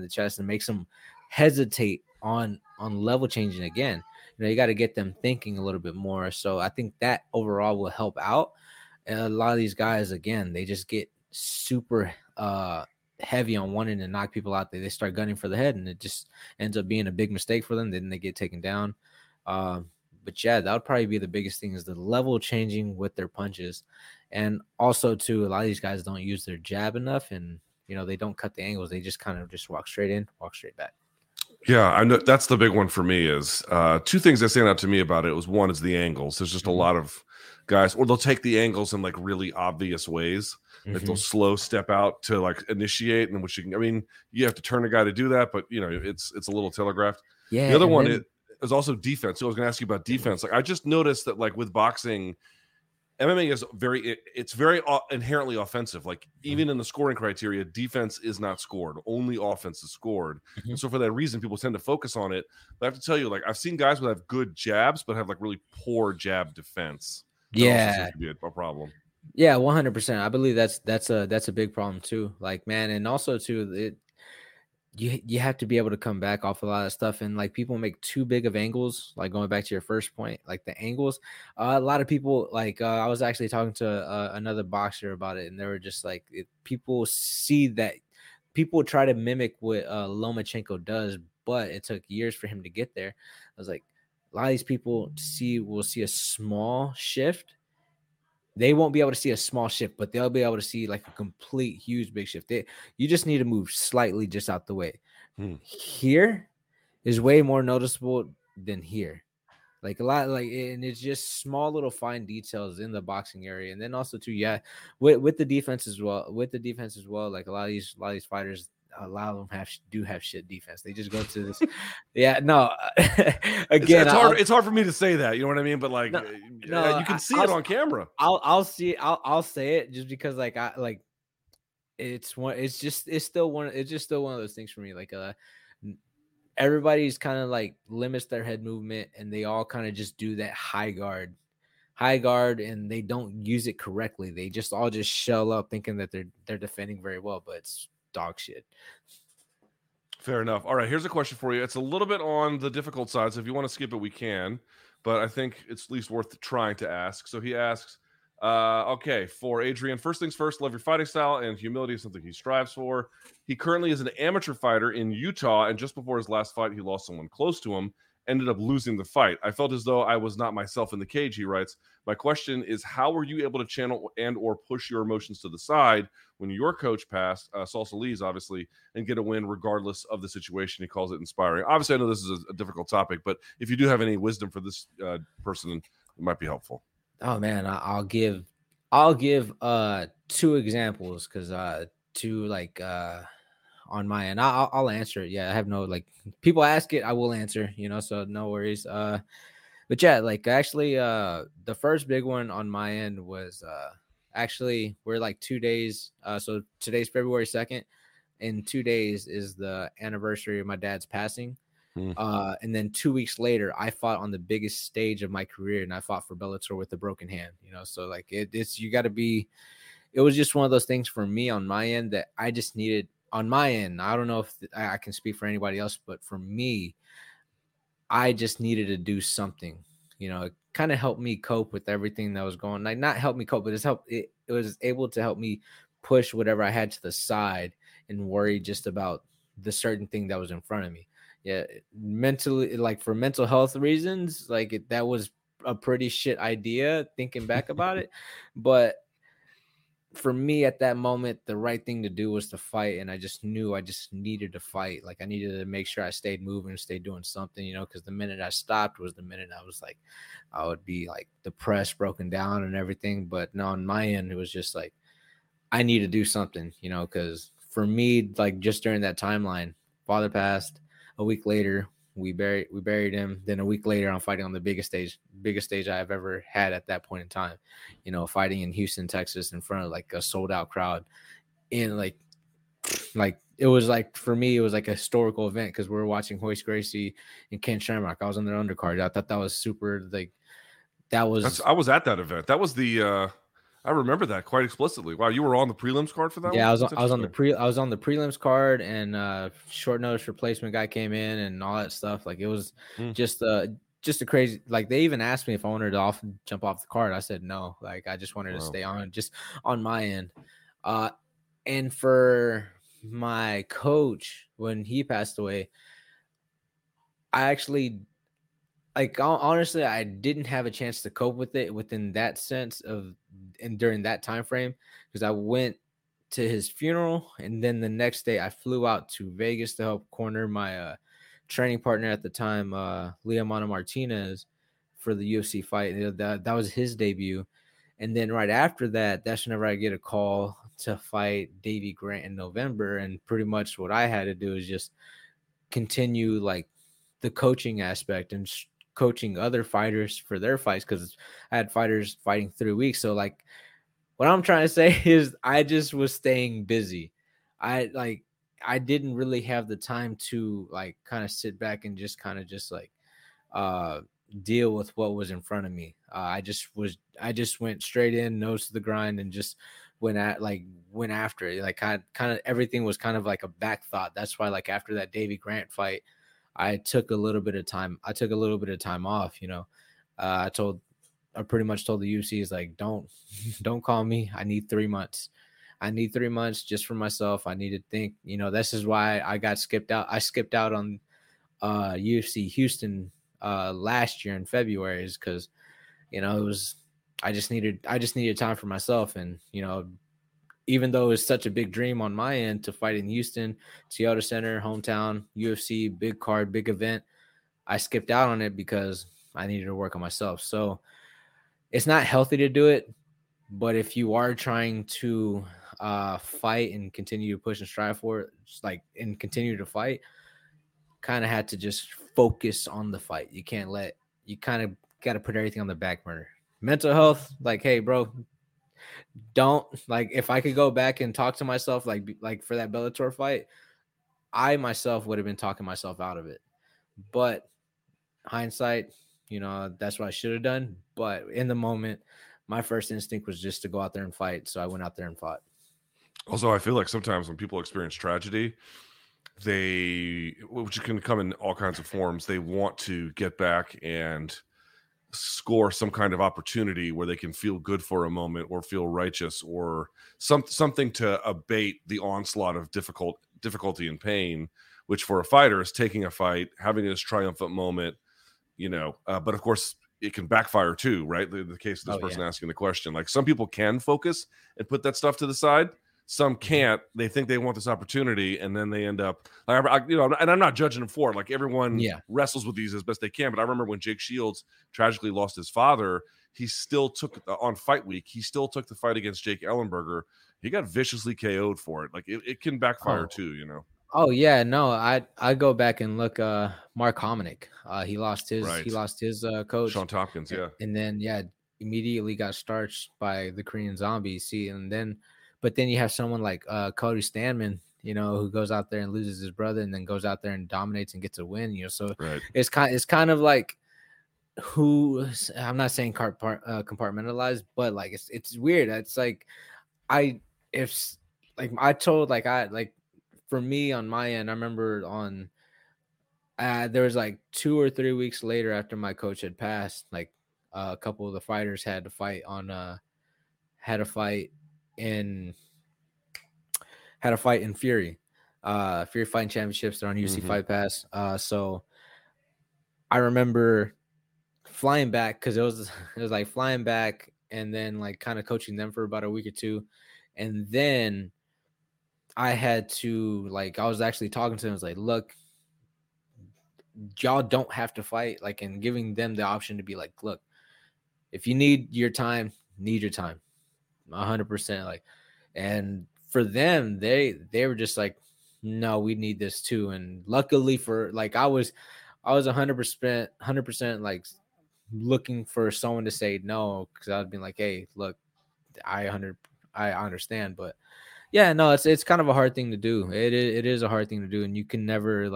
the chest and makes him hesitate on level changing again. You know, you got to get them thinking a little bit more. So I think that overall will help out. And a lot of these guys, again, they just get super heavy on wanting to knock people out. They start gunning for the head, and it just ends up being a big mistake for them. Then they get taken down. But yeah, that would probably be the biggest thing, is the level changing with their punches. And also too, a lot of these guys don't use their jab enough, and you know, they don't cut the angles. They just kind of just walk straight in, walk straight back. Yeah, I know that's the big one for me. Is two things that stand out to me about it was, one is the angles. There's just a lot of guys, or they'll take the angles in like really obvious ways. Mm-hmm. Like they'll slow step out to like initiate, and which you have to turn a guy to do that, but you know, it's a little telegraphed. Yeah. The other one is also defense. So I was going to ask you about defense. Like, I just noticed that like with boxing, MMA is very inherently offensive. Like, even in the scoring criteria, defense is not scored. Only offense is scored. Mm-hmm. And so for that reason, people tend to focus on it. But I have to tell you, like, I've seen guys who have good jabs but have like really poor jab defense. Yeah, that could be a problem. Yeah, 100%. I believe that's a big problem too. Like, man, and also too, you have to be able to come back off a lot of stuff. And like, people make too big of angles. Like, going back to your first point, like the angles, a lot of people, like, I was actually talking to another boxer about it, and they were just like, people see that, people try to mimic what Lomachenko does, but it took years for him to get there. I was like, a lot of these people will see a small shift. They won't be able to see a small shift, but they'll be able to see like a complete, huge, big shift. You just need to move slightly just out the way. Here is way more noticeable than here. Like, a lot, like, and it's just small little fine details in the boxing area. And then also too, yeah, with the defense as well. Like, a lot of these fighters, a lot of them have shit defense. They just go to this. Yeah, no. Again, it's hard for me to say that. You know what I mean? But like, no, you can see it on camera. I'll say it just because like it's still one of those things for me. Like, everybody's kind of like limits their head movement, and they all kind of just do that high guard, and they don't use it correctly. They just all just shell up thinking that they're defending very well, but it's dog shit. Fair enough. All right, here's a question for you. It's a little bit on the difficult side, so if you want to skip it, we can, but I think it's at least worth trying to ask. So he asks, okay, for Adrian, first things first, love your fighting style, and humility is something he strives for. He currently is an amateur fighter in Utah, and just before his last fight, he lost someone close to him. ended up losing the fight. I felt as though I was not myself in the cage, he writes. My question is, how were you able to channel and or push your emotions to the side when your coach passed, Salsalee's obviously, and get a win regardless of the situation? He calls it inspiring. Obviously, I know this is a difficult topic, but if you do have any wisdom for this person, it might be helpful. Oh, man, I'll give two examples because two like on my end. I'll answer it. Yeah, I have no like people ask it, I will answer, you know, so no worries. But yeah, like actually the first big one on my end was actually we're like 2 days. So today's February 2nd. In 2 days is the anniversary of my dad's passing. And then 2 weeks later, I fought on the biggest stage of my career, and I fought for Bellator with a broken hand, you know, so like it's you got to be, it was just one of those things for me on my end that I just needed on my end. I don't know if I can speak for anybody else, but for me, I just needed to do something, you know. It kind of helped me cope with everything that was going, like not help me cope, but it was able to help me push whatever I had to the side and worry just about the certain thing that was in front of me. Yeah, mentally, like for mental health reasons, like that was a pretty shit idea thinking back about it. But for me at that moment, the right thing to do was to fight. And I just knew I just needed to fight. Like I needed to make sure I stayed moving, stayed doing something, you know, because the minute I stopped was the minute I was like, I would be like depressed, broken down and everything. But no, on my end, it was just like, I need to do something, you know, because for me, like just during that timeline, father passed. A week later, we buried him. Then a week later, I'm fighting on the biggest stage I've ever had at that point in time. You know, fighting in Houston, Texas, in front of like a sold out crowd, and like it was like for me, it was like a historical event because we were watching Royce Gracie and Ken Shamrock. I was on their undercard. I thought that was super. Like that was. I was at that event. That was the. I remember that quite explicitly. Wow, you were on the prelims card for that one? Yeah, I was on the prelims card, and short notice replacement guy came in and all that stuff. Like it was just a crazy. Like they even asked me if I wanted to jump off the card. I said no. Like I just wanted to stay on, just on my end. And for my coach, when he passed away, I actually. Like, honestly, I didn't have a chance to cope with it within that sense of and during that time frame because I went to his funeral. And then the next day I flew out to Vegas to help corner my training partner at the time, Leo Mano Martinez, for the UFC fight. That was his debut. And then right after that, that's whenever I get a call to fight Davy Grant in November. And pretty much what I had to do is just continue, like, the coaching aspect and coaching other fighters for their fights because I had fighters fighting 3 weeks. So like what I'm trying to say is I just was staying busy. I didn't really have the time to like kind of sit back and just kind of just like deal with what was in front of me. I just went straight in, nose to the grind, and just went after it. Like I kind of everything was kind of like a back thought. That's why like after that Davy Grant fight, I took a little bit of time off, you know. I pretty much told the UFC, is like, don't call me. I need 3 months. I need 3 months just for myself. I need to think, you know. This is why I got skipped out. I skipped out on UFC Houston last year in February is because, you know, it was I just needed time for myself. And, you know, even though it's such a big dream on my end to fight in Houston, Toyota Center, hometown, UFC, big card, big event, I skipped out on it because I needed to work on myself. So it's not healthy to do it, but if you are trying to fight and continue to push and strive for it, and continue to fight, kind of had to just focus on the fight. You kind of got to put everything on the back burner. Mental health, like, hey, bro, don't, like, if I could go back and talk to myself, like for that Bellator fight, I myself would have been talking myself out of it. But hindsight, you know, that's what I should have done. But in the moment, my first instinct was just to go out there and fight. So I went out there and fought. Also, I feel like sometimes when people experience tragedy, which can come in all kinds of forms, they want to get back and score some kind of opportunity where they can feel good for a moment or feel righteous or something to abate the onslaught of difficulty and pain, which for a fighter is taking a fight, having this triumphant moment, you know, but of course it can backfire too, right? The case of this person asking the question, like some people can focus and put that stuff to the side. Some can't. They think they want this opportunity, and then they end up, you know, and I'm not judging them for it. Like everyone wrestles with these as best they can. But I remember when Jake Shields tragically lost his father, he still took on fight week. He still took the fight against Jake Ellenberger. He got viciously KO'd for it. Like it can backfire too, you know? Oh yeah. No, I go back and look, Mark Hominick, he lost his coach Sean Tompkins. Yeah. And then, immediately got starched by the Korean Zombie. See, but then you have someone like Cody Stanman, you know, who goes out there and loses his brother and then goes out there and dominates and gets a win, you know. So it's kind of like I'm not saying compartmentalized, but like it's weird. It's like for me on my end, I remember on there was like 2 or 3 weeks later after my coach had passed, like a couple of the fighters had to fight had a fight in Fury Fighting Championships. They're on UFC Fight Pass. So I remember flying back because it was like flying back and then like kind of coaching them for about a week or two, and then I had to I was actually talking to them. I was like, look, y'all don't have to fight, like, and giving them the option to be like, look, if you need your time, 100%. Like, and for them, they were just like, no, we need this too. And luckily for I was 100% like looking for someone to say no, because I'd be like, hey, look, I understand. But yeah, no, it's kind of a hard thing to do. It is a hard thing to do, and you can never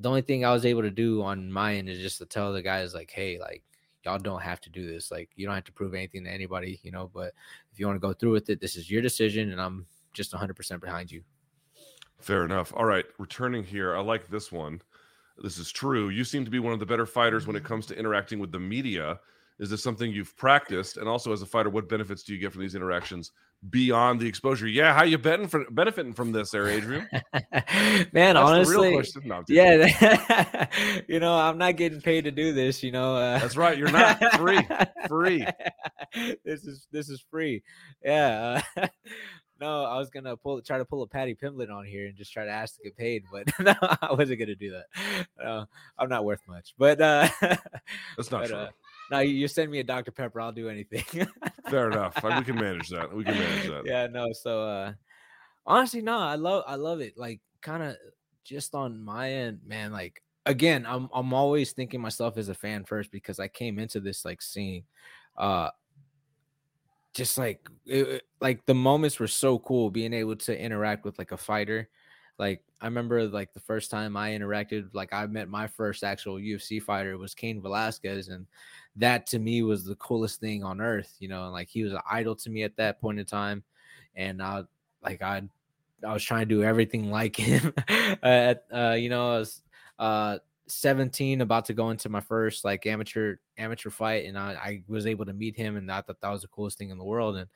the only thing I was able to do on my end is just to tell the guys like, hey, like, y'all don't have to do this. Like, you don't have to prove anything to anybody, you know, but if you want to go through with it, this is your decision, and I'm just 100% behind you. Fair enough. All right. Returning here. I like this one. This is true. You seem to be one of the better fighters when it comes to interacting with the media. Is this something you've practiced? And also, as a fighter, what benefits do you get from these interactions beyond the exposure? Yeah. How you benefiting from this there, Adrian? Man, that's honestly, no, yeah. You know, I'm not getting paid to do this, you know. That's right. You're not free. This is free. Yeah. No, I was going to try to pull a Patty Pimblett on here and just try to ask to get paid, but no, I wasn't going to do that. I'm not worth much, but that's not true. No, you send me a Dr. Pepper, I'll do anything. Fair enough. We can manage that. Yeah, no. So honestly, no, I love it. Like, kind of just on my end, man. Like, again, I'm always thinking myself as a fan first, because I came into this like scene, just like like the moments were so cool being able to interact with like a fighter. Like, I remember, like, the first time I interacted, like, I met my first actual UFC fighter was Cain Velasquez, and that, to me, was the coolest thing on earth, you know, and, like, he was an idol to me at that point in time, and I was trying to do everything like him. You know, I was 17, about to go into my first, like, amateur fight, and I was able to meet him, and I thought that was the coolest thing in the world, and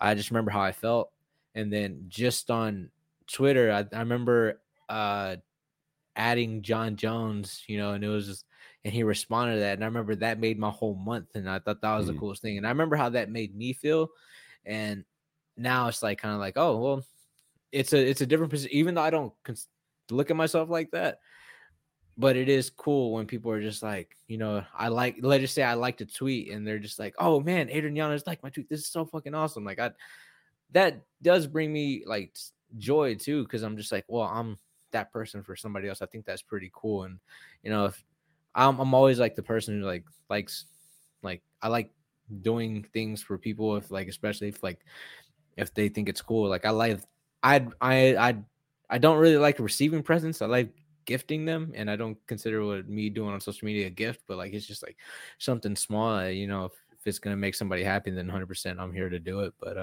I just remember how I felt. And then just on Twitter, I remember adding John Jones, you know, and it was just, and he responded to that, and I remember that made my whole month, and I thought that was the coolest thing, and I remember how that made me feel. And now it's like kind of like, oh well, it's a different position, even though I don't look at myself like that. But it is cool when people are just like, you know, let's just say I like to tweet, and they're just like, oh man, Adrian Yanez liked my tweet, this is so fucking awesome. Like, that does bring me like joy too, because I'm just like, well, I'm that person for somebody else. I think that's pretty cool. And you know, if I'm always like the person who like likes, like, I like doing things for people, if like, especially if like, if they think it's cool. Like, I don't really like receiving presents. I like gifting them, and I don't consider what me doing on social media a gift, but like, it's just like something small, you know. If it's gonna make somebody happy, then 100% I'm here to do it. But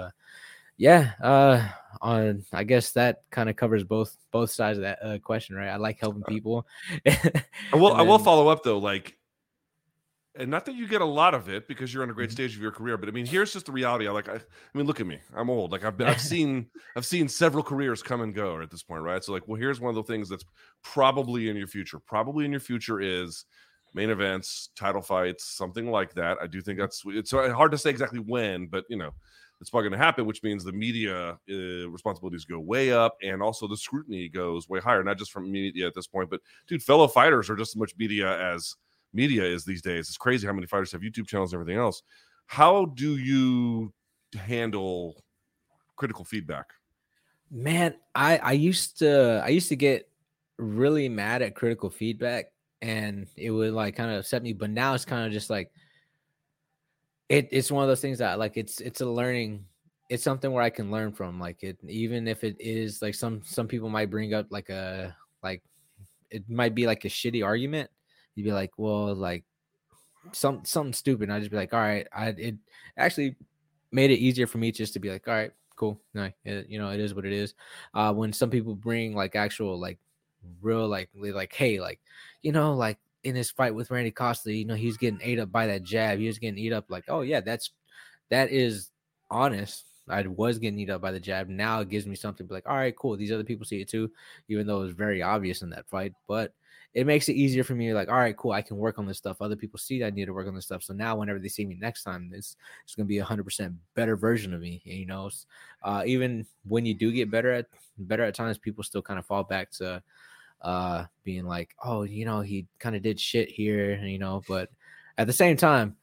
I guess that kind of covers both sides of that question, right? I like helping people. I will follow up though, like, and not that you get a lot of it because you're on a great stage of your career, but I mean, here's just the reality. I mean, look at me. I'm old. Like, I've seen several careers come and go at this point, right? So like, well, here's one of the things that's probably in your future is main events, title fights, something like that. I do think that's, it's hard to say exactly when, but you know, it's probably going to happen, which means the media responsibilities go way up, and also the scrutiny goes way higher, not just from media at this point, but dude, fellow fighters are just as much media as media is these days. It's crazy how many fighters have YouTube channels and everything else. How do you handle critical feedback? Man, I used to get really mad at critical feedback, and it would like kind of upset me, but now it's kind of just like, it's one of those things that like, it's a learning, it's something where I can learn from, like it, even if it is like some people might bring up like a, like it might be like a shitty argument. You'd be like, well, like something stupid. And I'd just be like, all right, it actually made it easier for me just to be like, all right, cool. No, you know, it is what it is. When some people bring like actual, like real, like, hey, like, you know, like in his fight with Randy Costa, you know, he's getting ate up by that jab. He was getting eat up. Like, oh yeah, that is honest. I was getting eat up by the jab. Now it gives me something to be like, all right, cool. These other people see it too, even though it was very obvious in that fight, but it makes it easier for me. Like, all right, cool. I can work on this stuff. Other people see that I need to work on this stuff. So now whenever they see me next time, it's going to be 100% better version of me. And, you know, even when you do get better at times, people still kind of fall back to being like, oh, you know, he kind of did shit here, you know, but at the same time,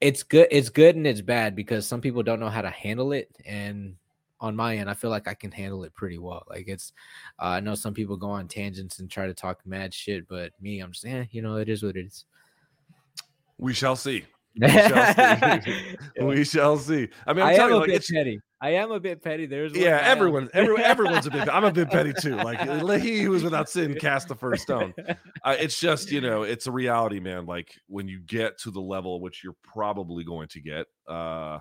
it's good. It's good and it's bad because some people don't know how to handle it. And on my end, I feel like I can handle it pretty well. Like it's, I know some people go on tangents and try to talk mad shit, but me, I'm just, you know, it is what it is. We shall see. We shall see. We shall see. I mean, I'm telling you, like, it's petty. I am a bit petty. There's one. Yeah, everyone's a bit. I'm a bit petty too. Like he was without sin cast the first stone. It's just, you know, it's a reality, man. Like when you get to the level which you're probably going to get, a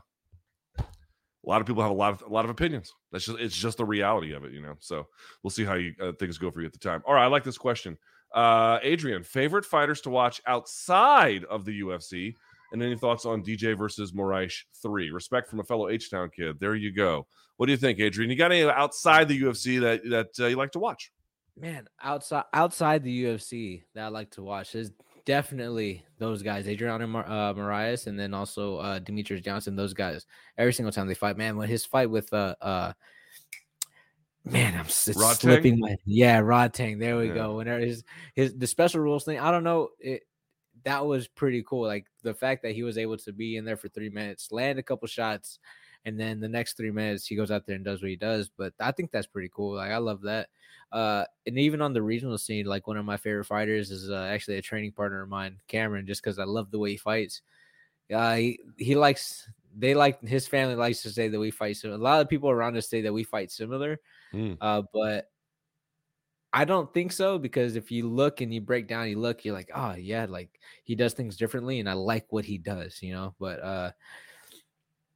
lot of people have a lot of opinions. That's just, it's just the reality of it, you know. So we'll see how you things go for you at the time. All right, I like this question. Adrian, favorite fighters to watch outside of the UFC, and any thoughts on DJ versus Moraes 3? Respect from a fellow H-Town kid. There you go. What do you think, Adrian? You got any outside the UFC that you like to watch? Man, outside the UFC that I like to watch is definitely those guys, Adrian and Moraes, and then also Demetrius Johnson. Those guys, every single time they fight, man. When his fight with Rod Tang. There we go. Whenever the special rules thing, I don't know, that was pretty cool. Like the fact that he was able to be in there for 3 minutes, land a couple shots, and then the next 3 minutes he goes out there and does what he does. But I think that's pretty cool. Like I love that. And even on the regional scene, like one of my favorite fighters is actually a training partner of mine, Cameron, just because I love the way he fights. His family likes to say that we fight similar. A lot of people around us say that we fight similar, but I don't think so, because if you look and you break down, you're like, oh yeah, like he does things differently, and I like what he does, you know. But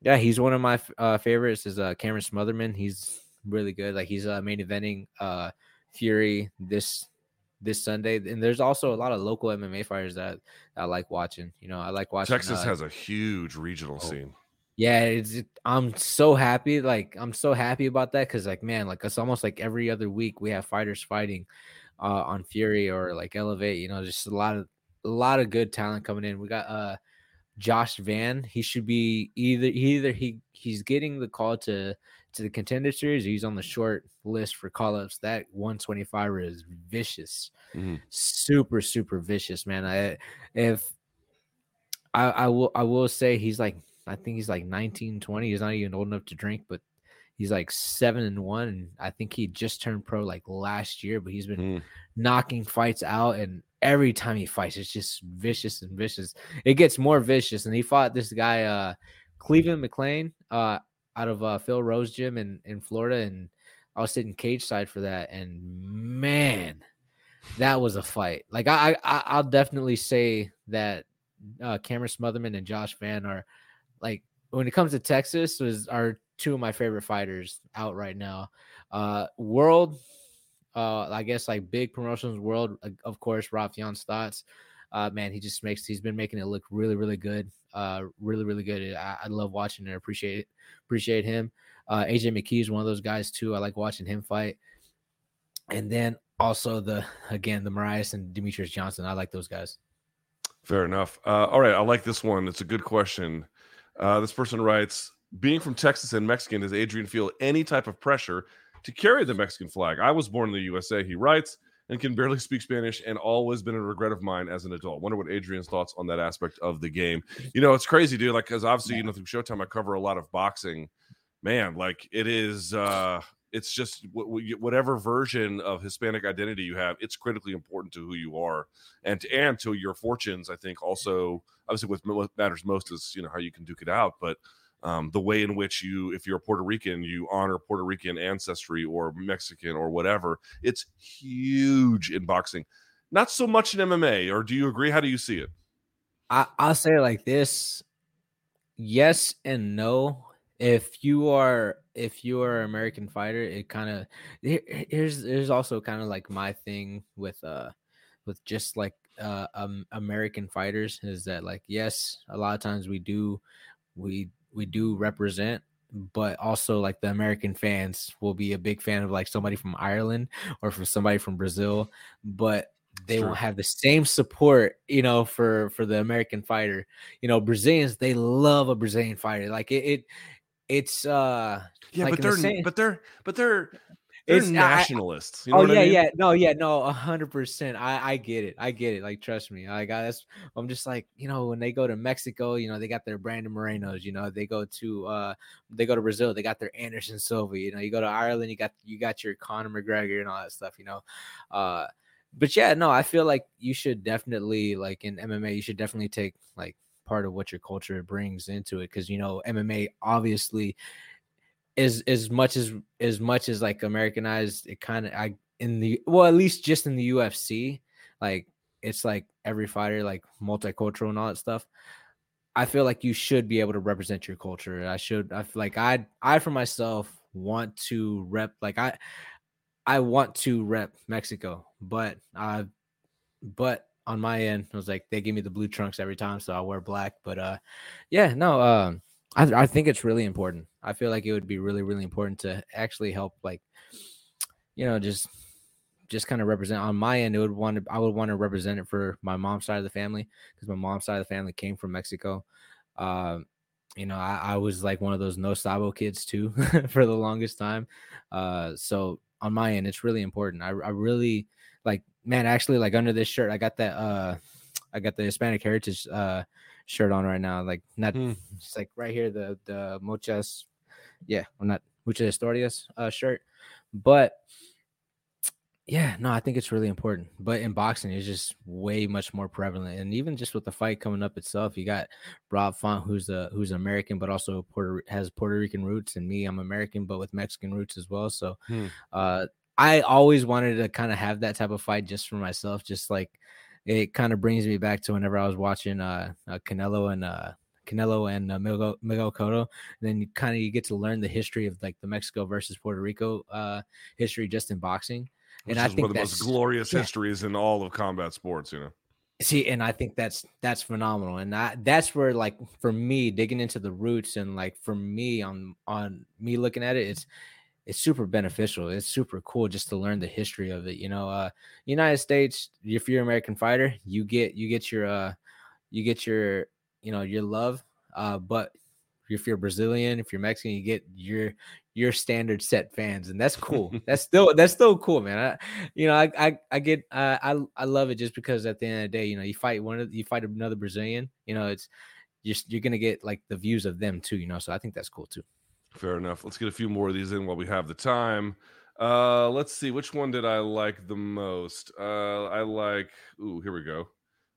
yeah, he's one of my favorites is Cameron Smotherman. He's really good. Like he's main eventing Fury this Sunday. And there's also a lot of local MMA fighters that I like watching. You know, I like watching. Texas has a huge regional scene. Yeah, I'm so happy. Like I'm so happy about that because, like, man, like it's almost like every other week we have fighters fighting on Fury or like Elevate. You know, just a lot of good talent coming in. We got Josh Van, he should be he's getting the call to the Contender Series. He's on the short list for call-ups. That 125 is vicious, super, super vicious, man. I will say he's like, I think he's like 19, 20. He's not even old enough to drink, but he's like 7-1. And I think he just turned pro like last year, but he's been knocking fights out, and every time he fights, it's just vicious and vicious. It gets more vicious. And he fought this guy, Cleveland McLean, out of Phil Rose gym in Florida. And I was sitting cage side for that. And man, that was a fight. Like I'll definitely say that Cameron Smotherman and Josh Van are, like, when it comes to Texas, are two of my favorite fighters out right now. World. I guess like big promotions world, of course, Rob Font. Man, he's been making it look really, really good. Really, really good. I love watching and appreciate him. AJ McKee is one of those guys too. I like watching him fight. And then also the Moraes and Demetrius Johnson. I like those guys. Fair enough. All right. I like this one. It's a good question. This person writes, being from Texas and Mexican, does Adrian feel any type of pressure to carry the Mexican flag? I was born in the USA, he writes, and can barely speak Spanish and always been a regret of mine as an adult. Wonder what Adrian's thoughts on that aspect of the game. You know, it's crazy, dude. Like, because obviously, you know, through Showtime, I cover a lot of boxing. Man, like, it is, it's just whatever version of Hispanic identity you have, it's critically important to who you are and to your fortunes, I think. Also, obviously, what matters most is, you know, how you can duke it out. But the way in which you, if you're a Puerto Rican, you honor Puerto Rican ancestry or Mexican or whatever. It's huge in boxing. Not so much in MMA, or do you agree? How do you see it? I'll say it like this. Yes and no. If you are an American fighter, it kind of, here's also kind of like my thing with just like American fighters is that, like, yes, a lot of times we do represent, but also like the American fans will be a big fan of like somebody from Ireland or from somebody from Brazil, but they won't have the same support, you know, for the American fighter. You know, Brazilians, they love a Brazilian fighter. Like it's yeah, like but they're nationalists. You know what I mean? No, 100%. I get it. Like, trust me. I'm just like, you know, when they go to Mexico, you know, they got their Brandon Morenos, you know, they go to Brazil, they got their Anderson Silva, you know, you go to Ireland, you got your Conor McGregor and all that stuff, you know. But yeah, no, I feel like you should definitely, like, in MMA, you should definitely take like part of what your culture brings into it, because, you know, MMA obviously is as much as like Americanized. It kind of at least just in the UFC, like it's like every fighter like multicultural and all that stuff. I feel like you should be able to represent your culture. I for myself want to rep, like I want to rep Mexico, but on my end, I was like, they give me the blue trunks every time, so I wear black. But I think it's really important. I feel like it would be really, really important to actually help, like, you know, just kind of represent. On my end, I would want to represent it for my mom's side of the family, because my mom's side of the family came from Mexico. You know, I was like one of those no sabo kids too for the longest time. So on my end, it's really important. I really, like, man, actually, like, under this shirt, I got the Hispanic Heritage shirt on right now. Like, not just like right here, the Muchas, yeah, I'm not Muchas Historias shirt. But yeah, no, I think it's really important. But in boxing, it's just way much more prevalent. And even just with the fight coming up itself, you got Rob Font, who's American, but also has Puerto Rican roots, and me, I'm American, but with Mexican roots as well. So I always wanted to kind of have that type of fight just for myself. Just like, it kind of brings me back to whenever I was watching Canelo and Miguel Cotto. And then you get to learn the history of like the Mexico versus Puerto Rico history just in boxing. Which and is I think one of the most glorious histories in all of combat sports, you know. See, and I think that's phenomenal, and that's where, like, for me, digging into the roots and, like, for me, on me looking at it, it's super beneficial. It's super cool just to learn the history of it, you know. United States, if you're an American fighter, you get your you know, your love, but if you're Brazilian, if you're Mexican, you get your standard set fans, and that's cool. that's still cool, man. I love it, just because at the end of the day, you know, you fight another Brazilian, you know, it's just, you're gonna get like the views of them too, you know. So I think that's cool too. Fair enough. Let's get a few more of these in while we have the time. Let's see, which one did I like the most? Here we go.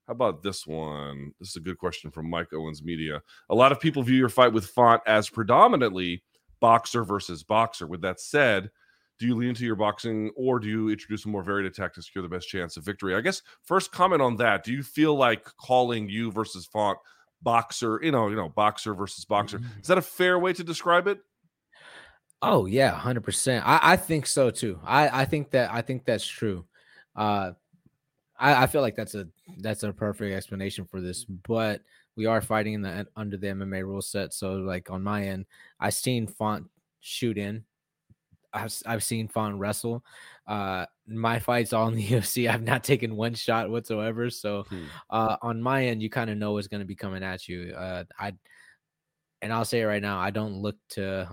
How about this one? This is a good question from Mike Owens Media. A lot of people view your fight with Font as predominantly boxer versus boxer. With that said, do you lean to your boxing, or do you introduce a more varied attack to secure the best chance of victory? I guess first comment on that. Do you feel like calling you versus Font boxer, you know, boxer versus boxer? Mm-hmm. Is that a fair way to describe it? Oh yeah, 100%. I think so too. I think that's true. I feel like that's a perfect explanation for this, but we are fighting under the MMA rule set. So, like, on my end, I seen Font shoot in. I've seen Font wrestle. My fights all in the UFC, I've not taken one shot whatsoever. So on my end, you kind of know what's going to be coming at you. And I'll say it right now, I'm not going to look to,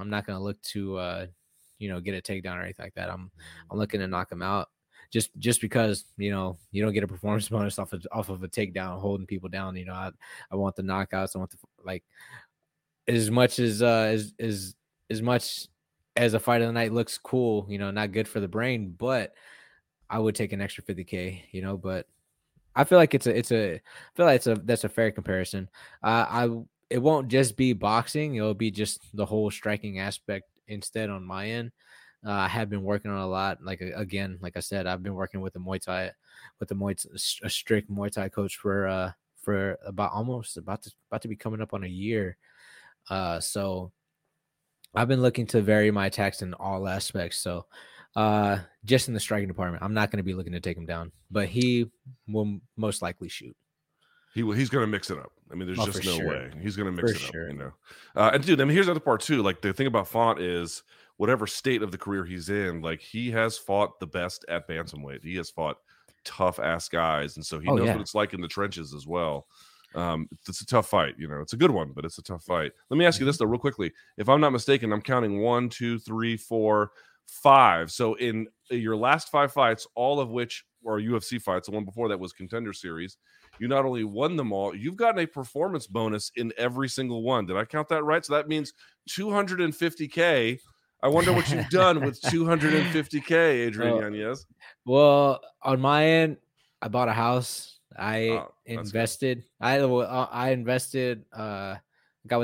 get a takedown or anything like that. I'm looking to knock him out just because, you don't get a performance bonus off of a takedown, holding people down. I want the knockouts. I want the, like, as much as a fight of the night looks cool, not good for the brain, but I would take an extra $50,000, but I feel like that's a fair comparison. It won't just be boxing. It'll be just the whole striking aspect instead on my end. I have been working on a lot. Like I said, I've been working with a strict Muay Thai coach for about to be coming up on a year. So I've been looking to vary my attacks in all aspects. So just in the striking department, I'm not going to be looking to take him down, but he will most likely shoot. He's going to mix it up. I mean, there's just no way. He's going to mix it up, And dude, I mean, here's another part too. Like, the thing about Font is whatever state of the career he's in, like, he has fought the best at bantamweight. He has fought tough ass guys, and so he knows what it's like in the trenches as well. It's a tough fight, It's a good one, but it's a tough fight. Let me ask you this though, real quickly. If I'm not mistaken, I'm counting 1, 2, 3, 4, 5. So in your last 5 fights, all of which were UFC fights, the one before that was Contender Series, you not only won them all, you've gotten a performance bonus in every single one. Did I count that right? So that means $250,000. I wonder what you've done with $250,000, Adrian Yanez. Well, on my end, I bought a house. I invested, got with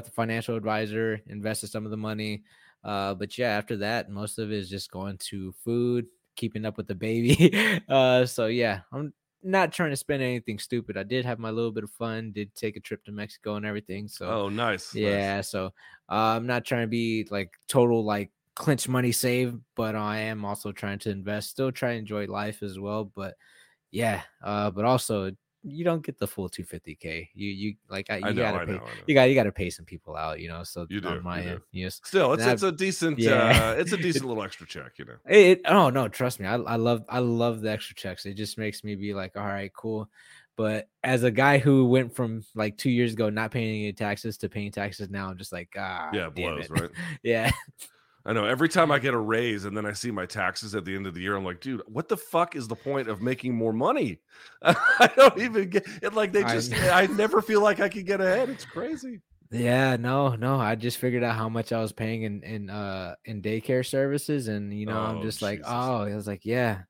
the financial advisor, invested some of the money. But yeah, after that, most of it is just going to food, keeping up with the baby. So yeah, I'm not trying to spend anything stupid. I did have my little bit of fun, did take a trip to Mexico and everything. So, nice. Yeah. Nice. So I'm not trying to be like total, like, clinch money save, but I am also trying to invest, still try to enjoy life as well. But yeah. But also, you don't get the full $250,000. You gotta pay some people out, So you do, on my end, yes. Still, it's a decent little extra check, Trust me, I love the extra checks. It just makes me be like, all right, cool. But as a guy who went from like 2 years ago not paying any taxes to paying taxes now, I'm just like, it blows, right? Yeah. I know, every time I get a raise and then I see my taxes at the end of the year, I'm like, dude, what the fuck is the point of making more money? I don't even get it. Like, I never feel like I can get ahead. It's crazy. Yeah, no. I just figured out how much I was paying in daycare services. And, I'm just like, Jesus. I was like, yeah.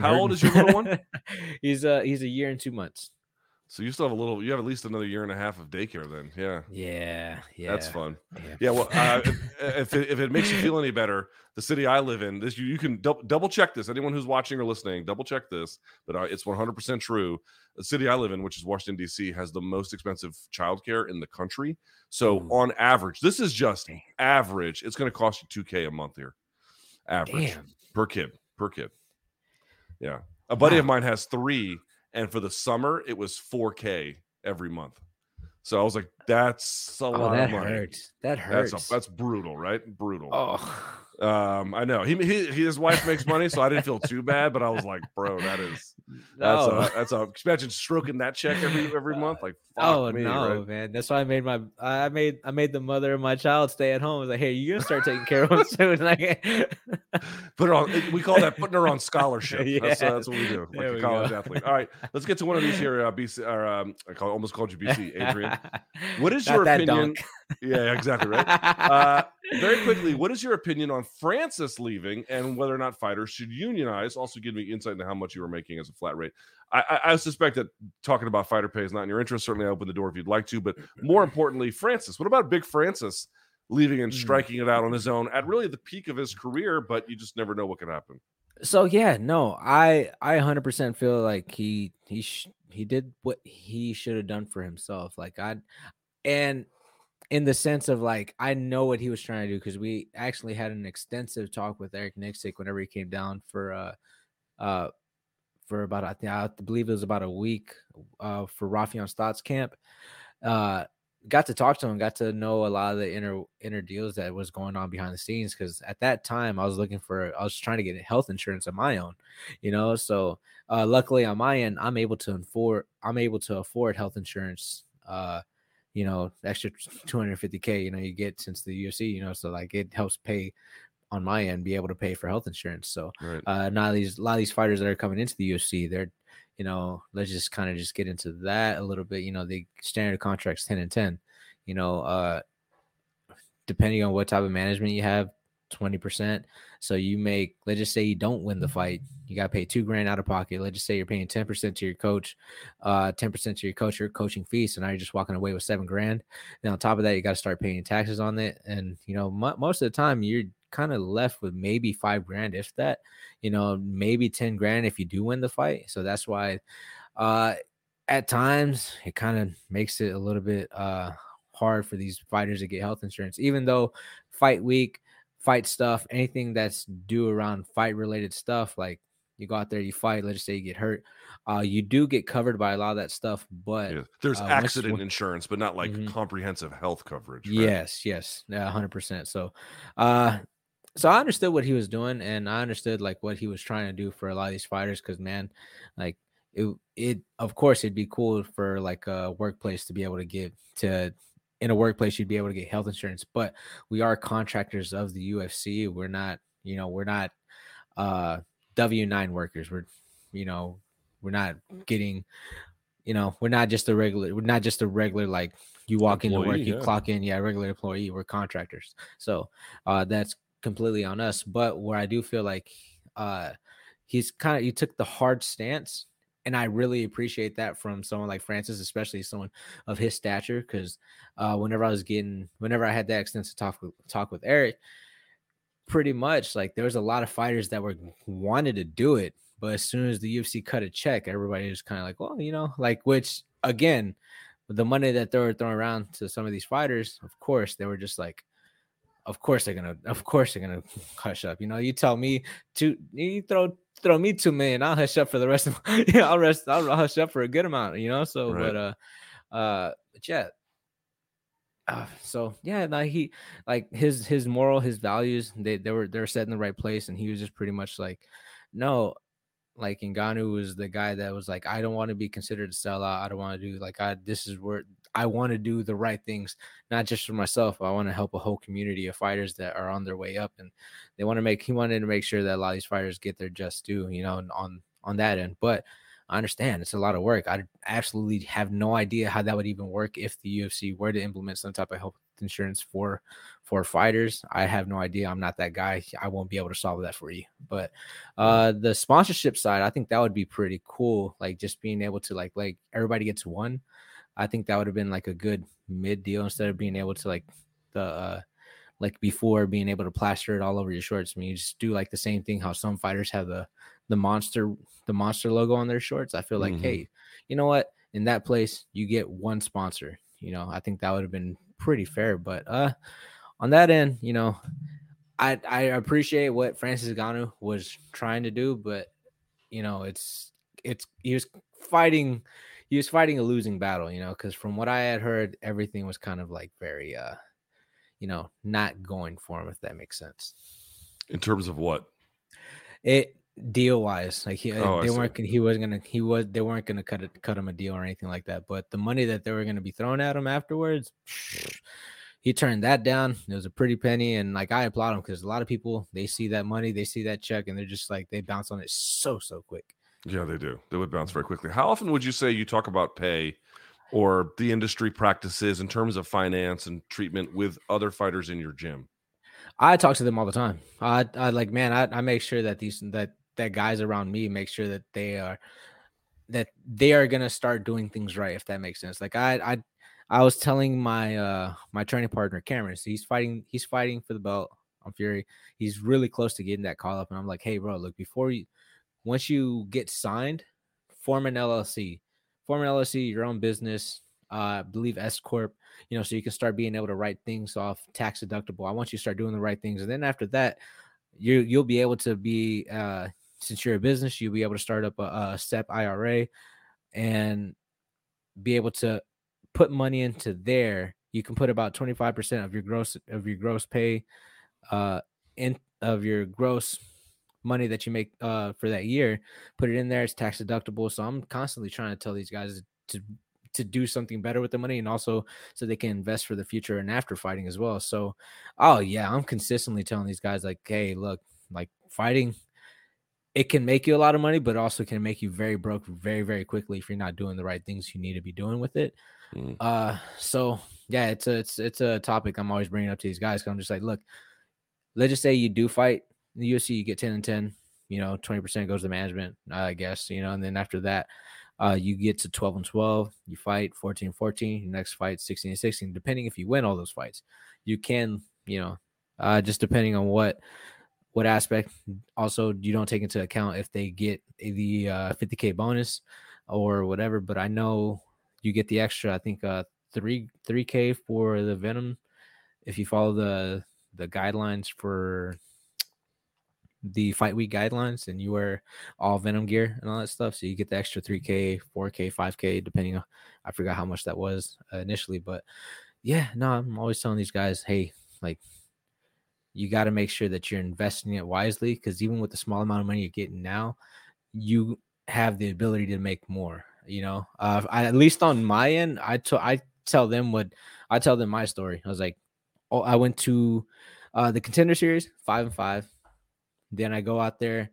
How old is your little one? He's a year and 2 months. So you still have you have at least another year and a half of daycare then. Yeah. Yeah. That's fun. Yeah. Well, if it makes you feel any better, the city I live in, this, you can double check this. Anyone who's watching or listening, double check this, but it's 100% true. The city I live in, which is Washington, D.C., has the most expensive childcare in the country. So on average, this is just average. It's going to cost you $2,000 a month here. Average. Damn. Per kid. Yeah. A buddy of mine has 3. And for the summer, it was $4,000 every month. So I was like, that's a lot of money. That hurts. That's brutal, right? Brutal. Oh, I know. His wife makes money, so I didn't feel too bad. But I was like, bro, imagine stroking that check every month. Like, man. That's why I made I made the mother of my child stay at home. I was like, hey, you're gonna start taking care of him soon. Like, put her on. We call that putting her on scholarship. Yeah. That's what we do. Like a college athlete. All right, let's get to one of these here. BC, or almost called you BC, Adrian. What is your opinion? Yeah, exactly right. Very quickly, what is your opinion on Francis leaving and whether or not fighters should unionize? Also, give me insight into how much you were making as a flat rate. I suspect that talking about fighter pay is not in your interest. Certainly, I open the door if you'd like to. But more importantly, Francis, what about Big Francis leaving and striking it out on his own at really the peak of his career? But you just never know what could happen. So yeah, no, I 100% feel like he did what he should have done for himself. In the sense of, like, I know what he was trying to do, because we actually had an extensive talk with Eric Nixik whenever he came down for about, I believe it was about a week for Rafion Stott's camp. got to talk to him, got to know a lot of the inner deals that was going on behind the scenes. Because at that time, I was trying to get health insurance on my own, you know. So luckily on my end, I'm able to afford health insurance. You know, extra $250K, you know, you get since the UFC, you know, so like it helps pay on my end, be able to pay for health insurance. So right. a lot of these fighters that are coming into the UFC, they're, you know, let's just kind of just get into that a little bit. You know, the standard contracts 10 and 10, you know, depending on what type of management you have, 20%. So you make, let's just say you don't win the fight, you got to pay $2,000 out of pocket. Let's just say you're paying 10% to your coach, 10% to your coaching fees. So now you're just walking away with $7,000. Then on top of that, you got to start paying taxes on it. And, you know, most of the time you're kind of left with maybe $5,000, if that, you know, maybe $10,000 if you do win the fight. So that's why, at times it kind of makes it a little bit, hard for these fighters to get health insurance, even though fight week, fight stuff, anything that's due around fight related stuff, like you go out there, you fight, let's just say you get hurt, you do get covered by a lot of that stuff, but yeah. There's accident insurance, but not like comprehensive health coverage, right? yes yeah, 100%. So I understood what he was doing, and I understood like what he was trying to do for a lot of these fighters, because man, like it of course it'd be cool for like a workplace to be able to give to in a workplace, you'd be able to get health insurance, but we are contractors of the UFC. We're not, you know, W-9 workers. We're not getting, you know, we're not just a regular, like you walk into work, you clock in. Yeah. Regular employee, we're contractors. So that's completely on us. But where I do feel like you took the hard stance. And I really appreciate that from someone like Francis, especially someone of his stature, because whenever I had that extensive talk with Eric, pretty much like there was a lot of fighters that wanted to do it. But as soon as the UFC cut a check, everybody was kind of like, well, you know, like, which again, the money that they were throwing around to some of these fighters, of course, they were just like, of course they're gonna hush up. You know, you tell me to, you throw me $2 million, I'll hush up for the rest of my, yeah, I'll hush up for a good amount, you know. So right. But yeah. So yeah, like he, like his moral, his values, they were set in the right place, and he was just pretty much like, no, like Ngannou was the guy that was like, I don't want to be considered a sellout. I don't want to do like this is where I want to do the right things, not just for myself. I want to help a whole community of fighters that are on their way up, and he wanted to make sure that a lot of these fighters get their just due, you know, and on that end. But I understand it's a lot of work. I absolutely have no idea how that would even work if the UFC were to implement some type of health insurance for fighters. I have no idea. I'm not that guy. I won't be able to solve that for you. But the sponsorship side, I think that would be pretty cool. Like just being able to like everybody gets one. I think that would have been like a good mid deal, instead of being able to like the like before being able to plaster it all over your shorts. I mean, you just do like the same thing how some fighters have the monster logo on their shorts. I feel like, hey, you know what? In that place, you get one sponsor. You know, I think that would have been pretty fair. But on that end, you know, I appreciate what Francis Ngannou was trying to do, but you know, he was fighting a losing battle, you know, because from what I had heard, everything was kind of like very, you know, not going for him, if that makes sense. In terms of what? It deal wise, like they weren't gonna cut him a deal or anything like that. But the money that they were gonna be throwing at him afterwards, he turned that down. It was a pretty penny, and like I applaud him, because a lot of people, they see that money, they see that check, and they're just like, they bounce on it so quick. Yeah, they do. They would bounce very quickly. How often would you say you talk about pay or the industry practices in terms of finance and treatment with other fighters in your gym? I talk to them all the time. I make sure that that guys around me make sure that they are going to start doing things right, if that makes sense. Like I was telling my my training partner Cameron, so he's fighting for the belt on Fury. He's really close to getting that call up, and I'm like, "Hey bro, look, once you get signed, form an LLC. Form an LLC, your own business, I believe S Corp, you know, so you can start being able to write things off, tax deductible. I want you to start doing the right things. And then after that, you'll be able to be, since you're a business, you'll be able to start up a SEP IRA and be able to put money into there You can put about 25% of your gross pay, in of your gross money that you make for that year. Put it in there. It's tax deductible. So I'm constantly trying to tell these guys to do something better with the money, and also so they can invest for the future and after fighting as well. So, oh yeah, I'm consistently telling these guys like, hey, look, like fighting, it can make you a lot of money, but also can make you very broke very, very quickly if you're not doing the right things you need to be doing with it. So yeah, it's a topic I'm always bringing up to these guys. 'Cause I'm just like, look, let's just say you do fight in the UFC, you get 10 and 10, 20% goes to management, I guess, and then after that, you get to 12 and 12, you fight 14 and 14, your next fight 16 and 16, depending if you win all those fights. You can, just depending on what aspect. Also, you don't take into account if they get the $50,000 bonus or whatever, but I know you get the extra, I think, $3,000 for the Venom if you follow the guidelines for the fight week guidelines, and you wear all Venom gear and all that stuff. So you get the extra $3,000, $4,000, $5,000, depending on, I forgot how much that was initially, but yeah, no, I'm always telling these guys, hey, like you got to make sure that you're investing it wisely. 'Cause even with the small amount of money you're getting now, you have the ability to make more, at least on my end. I tell them my story. I was like, oh, I went to the Contender Series 5-5. Then I go out there,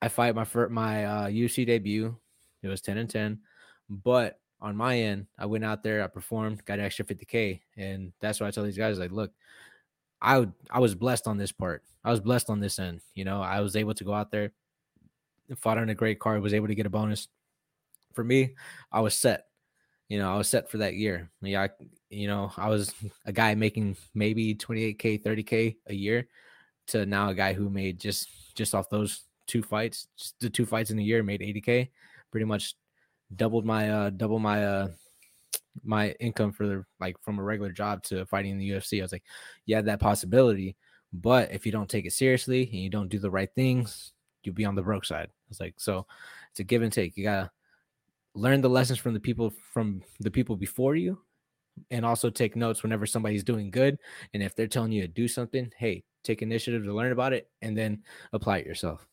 I fight my UFC debut. It was 10 and 10. But on my end, I went out there, I performed, got an extra $50,000. And that's why I tell these guys, like, look, I was blessed on this part. I was blessed on this end. I was able to go out there and fought on a great card, was able to get a bonus. For me, I was set. I was set for that year. I was a guy making maybe $28,000, $30,000 a year, to now a guy who made just off those two fights, just the two fights in a year, made $80,000, pretty much doubled my income from a regular job to fighting in the UFC. I was like, yeah, that possibility, but if you don't take it seriously and you don't do the right things, you'll be on the broke side. I was like, so it's a give and take. You gotta learn the lessons from the people before you, and also take notes whenever somebody's doing good. And if they're telling you to do something, hey, take initiative to learn about it and then apply it yourself.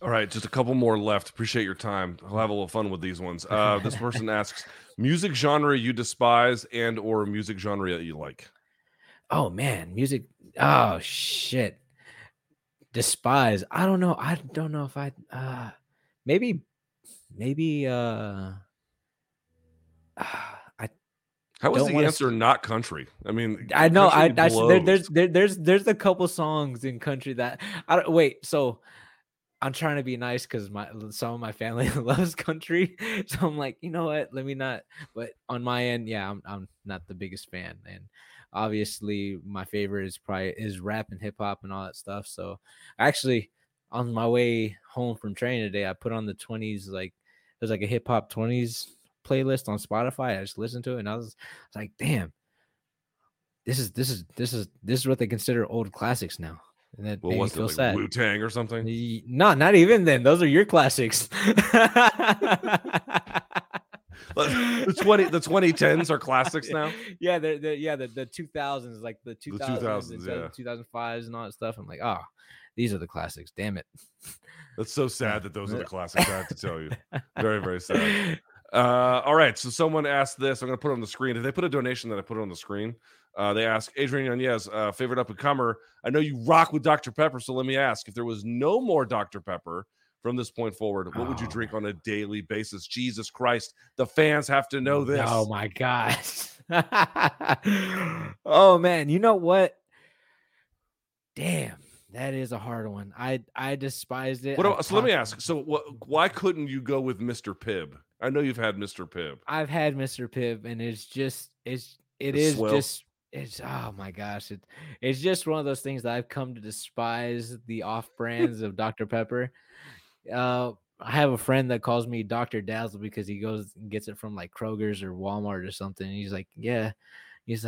All right, just a couple more left. Appreciate your time. I'll have a little fun with these ones. This person asks, music genre you despise and or music genre that you like. Oh, man, music. Oh, shit. Despise. I don't know if I How was the answer not country? I mean, I know there's a couple songs in country that I don't wait. So I'm trying to be nice because some of my family loves country. So I'm like, you know what? Let me not. But on my end, yeah, I'm not the biggest fan. And obviously my favorite is rap and hip hop and all that stuff. So actually on my way home from training today, I put on the 20s, like there's like a hip hop 20s playlist on Spotify. I just listened to it and I was like, damn, this is what they consider old classics now. And that made me feel sad. Wu-Tang or something? No, not even then. Those are your classics. The 2010s are classics now. Yeah, the 2000s, like the 2000s, yeah, 2005s and all that stuff. I'm like, oh, these are the classics. Damn it. That's so sad that those are the classics. I have to tell you, very, very sad. All right, so someone asked this. I'm going to put it on the screen. If they put a donation that I put it on the screen, they ask, Adrian Yanez, favorite up-and-comer. I know you rock with Dr. Pepper, so let me ask, if there was no more Dr. Pepper from this point forward, what would you drink on a daily basis? Jesus Christ, the fans have to know this. Oh, my gosh. Oh, man, you know what? Damn. That is a hard one. I despised it. So let me ask. So why couldn't you go with Mr. Pibb? I know you've had Mr. Pibb. I've had Mr. Pibb, and it's oh my gosh, it's just one of those things that I've come to despise the off brands of Dr. Pepper. I have a friend that calls me Dr. Dazzle because he goes and gets it from like Kroger's or Walmart or something. And he's like, yeah, he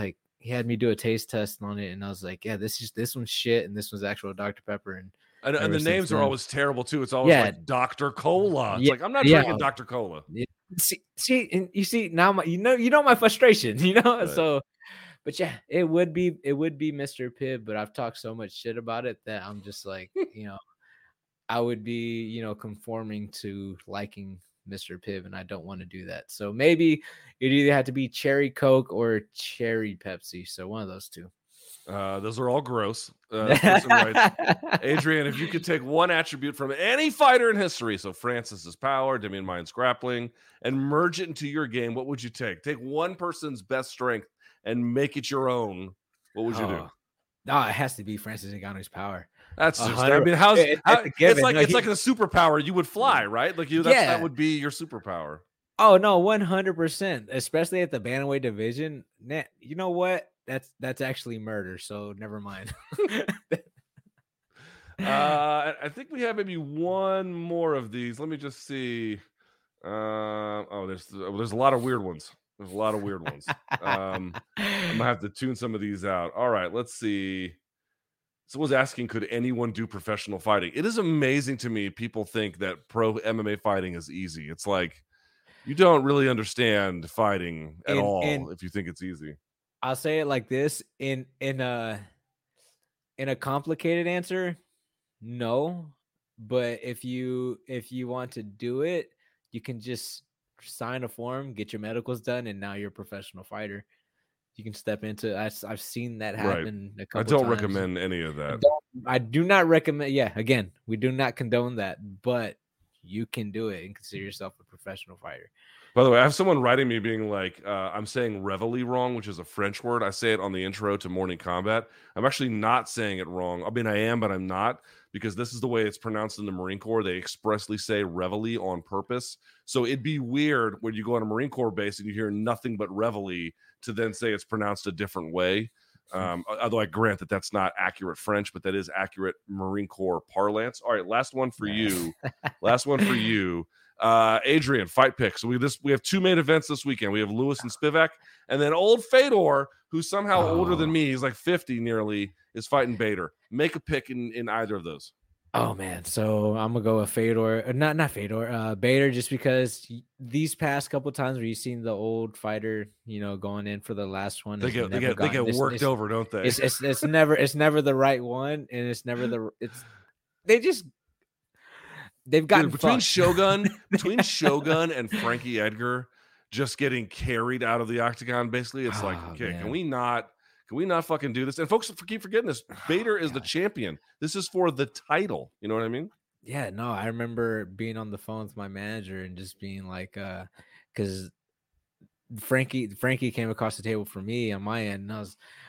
had me do a taste test on it, and I was like, yeah, this one's shit, and this one's actual Dr. Pepper. And the names are always terrible too. It's always like Dr. Cola. It's like, I'm not drinking Dr. Cola. Yeah. See, and you see now my, my frustration, right. So But yeah, it would be Mr. Pibb, but I've talked so much shit about it that I'm just like, you know, I would be, you know, conforming to liking Mr. Pibb, and I don't want to do that. So maybe it either had to be Cherry Coke or Cherry Pepsi. So one of those two. Those are all gross. Person writes, Adrian, if you could take one attribute from any fighter in history, so Francis's power, Demian Maion's grappling, and merge it into your game, what would you take? Take one person's best strength and make it your own. What would you do? No, it has to be Francis Ngannou's power. That's just, I mean, it's like a superpower. You would fly, right? Like that would be your superpower. Oh no, 100%, especially at the bantamweight division. You know what? That's actually murder. So never mind. I think we have maybe one more of these. Let me just see. There's a lot of weird ones. There's a lot of weird ones. I'm gonna have to tune some of these out. All right, let's see. Someone's asking, could anyone do professional fighting? It is amazing to me. People think that pro MMA fighting is easy. It's like you don't really understand fighting at all if you think it's easy. I'll say it like this: in a complicated answer, no. But if you want to do it, you can just sign a form, get your medicals done, and now you're a professional fighter. You can step into. I've seen that happen right. A couple times. I don't recommend any of that. I do not recommend. Yeah, again, we do not condone that, but you can do it and consider yourself a professional fighter. By the way, I have someone writing me being like, I'm saying reveille wrong, which is a French word. I say it on the intro to Morning Combat. I'm actually not saying it wrong. I mean, I am, but I'm not, because this is the way it's pronounced in the Marine Corps. They expressly say reveille on purpose. So it'd be weird when you go on a Marine Corps base and you hear nothing but reveille to then say it's pronounced a different way. Although I grant that that's not accurate French, but that is accurate Marine Corps parlance. All right, last one for you. Adrian, fight picks. We have two main events this weekend. We have Lewis and Spivak, and then old Fedor, who's somehow older than me, he's like 50 nearly, is fighting Bader. Make a pick in either of those. Oh man, so I'm gonna go with Fedor, Bader, just because these past couple times where you've seen the old fighter, you know, going in for the last one, they get worked over, don't they? It's never the right one, and they've gotten between Shogun and Frankie Edgar just getting carried out of the octagon. Basically, it's like, okay, man. Can we not fucking do this? And folks keep forgetting this. Bader is the champion. This is for the title. You know what I mean? Yeah, no, I remember being on the phone with my manager and just being like, because Frankie came across the table for me on my end, and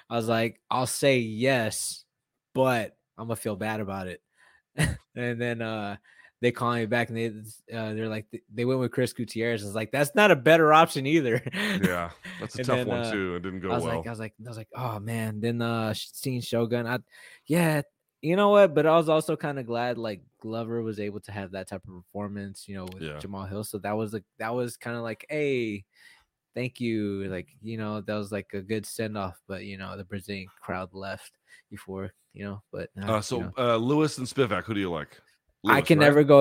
I was like, I'll say yes, but I'm gonna feel bad about it. And then they call me back, and they're like, they went with Chris Gutierrez. I was like, that's not a better option either. Yeah, that's a tough one too. It didn't go well. I was like, oh man. Then seeing Shogun, you know what? But I was also kind of glad like Glover was able to have that type of performance, you know, with Jamahal Hill. So that was kind of like, hey, thank you. Like, you know, that was like a good send off. But you know, the Brazilian crowd left before, you know. But Lewis and Spivak, who do you like? Lewis,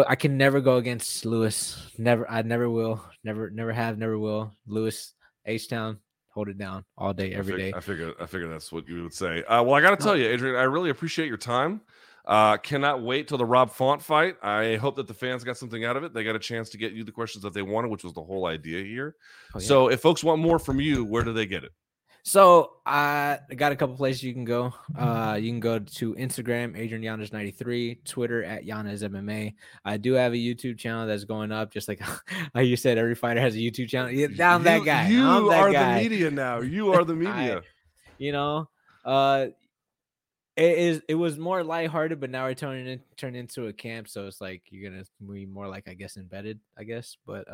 I can never go against Lewis. Never. I never will. Never have. Never will. Lewis, H-Town, hold it down all day, every day. I figure that's what you would say. Well, I got to tell you, Adrian, I really appreciate your time. Cannot wait till the Rob Font fight. I hope that the fans got something out of it. They got a chance to get you the questions that they wanted, which was the whole idea here. Oh, yeah. So if folks want more from you, where do they get it? So I got a couple places you can go. You can go to Instagram, Adrian Yanez 93, Twitter at Yanez MMA. I do have a YouTube channel that's going up, just like you said, every fighter has a YouTube channel. I'm that guy. You are the media now. You are the media. It was more lighthearted, but now we're turning into a camp. So it's like you're gonna be more like embedded, But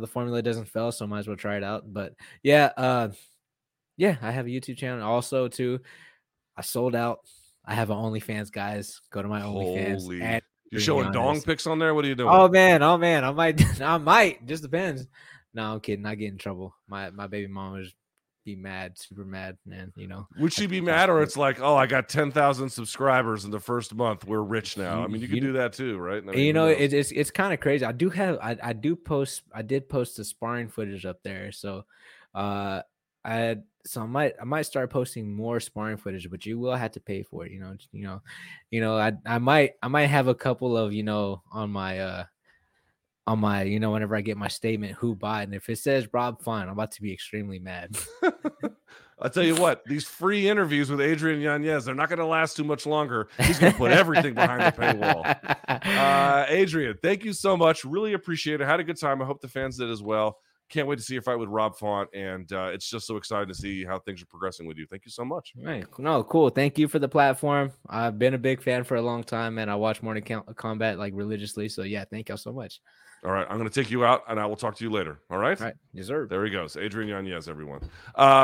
the formula doesn't fail, so might as well try it out. But I have a YouTube channel also too. I sold out. I have an OnlyFans, guys. Go to my OnlyFans. You're showing dong pics on there? What are you doing? Oh man, I might. Just depends. No, I'm kidding. I get in trouble. My baby mom was be mad, super mad, man, you know. Would she be mad, or it's like, oh, I got 10,000 subscribers in the first month, we're rich now? I mean, you can do that too, right? No, you know, it's kind of crazy. I do have, I did post the sparring footage up there, so I might start posting more sparring footage, but you will have to pay for it, you know. I might have a couple of, you know, on my, you know, whenever I get my statement, who bought, and if it says Rob Font, I'm about to be extremely mad. I'll tell you what, these free interviews with Adrian Yanez, they're not going to last too much longer. He's going to put everything behind the paywall. Adrian, thank you so much. Really appreciate it. Had a good time. I hope the fans did as well. Can't wait to see your fight with Rob Font, and it's just so exciting to see how things are progressing with you. Thank you so much. Right. No, cool. Thank you for the platform. I've been a big fan for a long time, and I watch Morning Combat like religiously. So, yeah, thank y'all so much. All right, I'm going to take you out, and I will talk to you later. All right? All right. Yes, sir. There he goes. Adrian Yanez, everyone.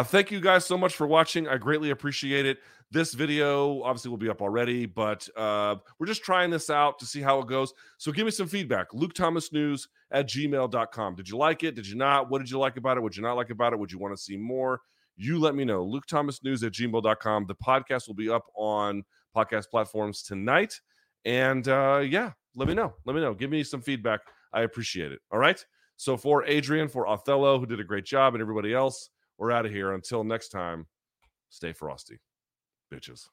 Thank you guys so much for watching. I greatly appreciate it. This video obviously will be up already, but we're just trying this out to see how it goes. So give me some feedback. LukeThomasNews@gmail.com. Did you like it? Did you not? What did you like about it? Would you not like about it? Would you want to see more? You let me know. LukeThomasNews@gmail.com. The podcast will be up on podcast platforms tonight. And yeah, let me know. Let me know. Give me some feedback. I appreciate it. All right. So for Adrian, for Othello, who did a great job, and everybody else, we're out of here. Until next time, stay frosty, bitches.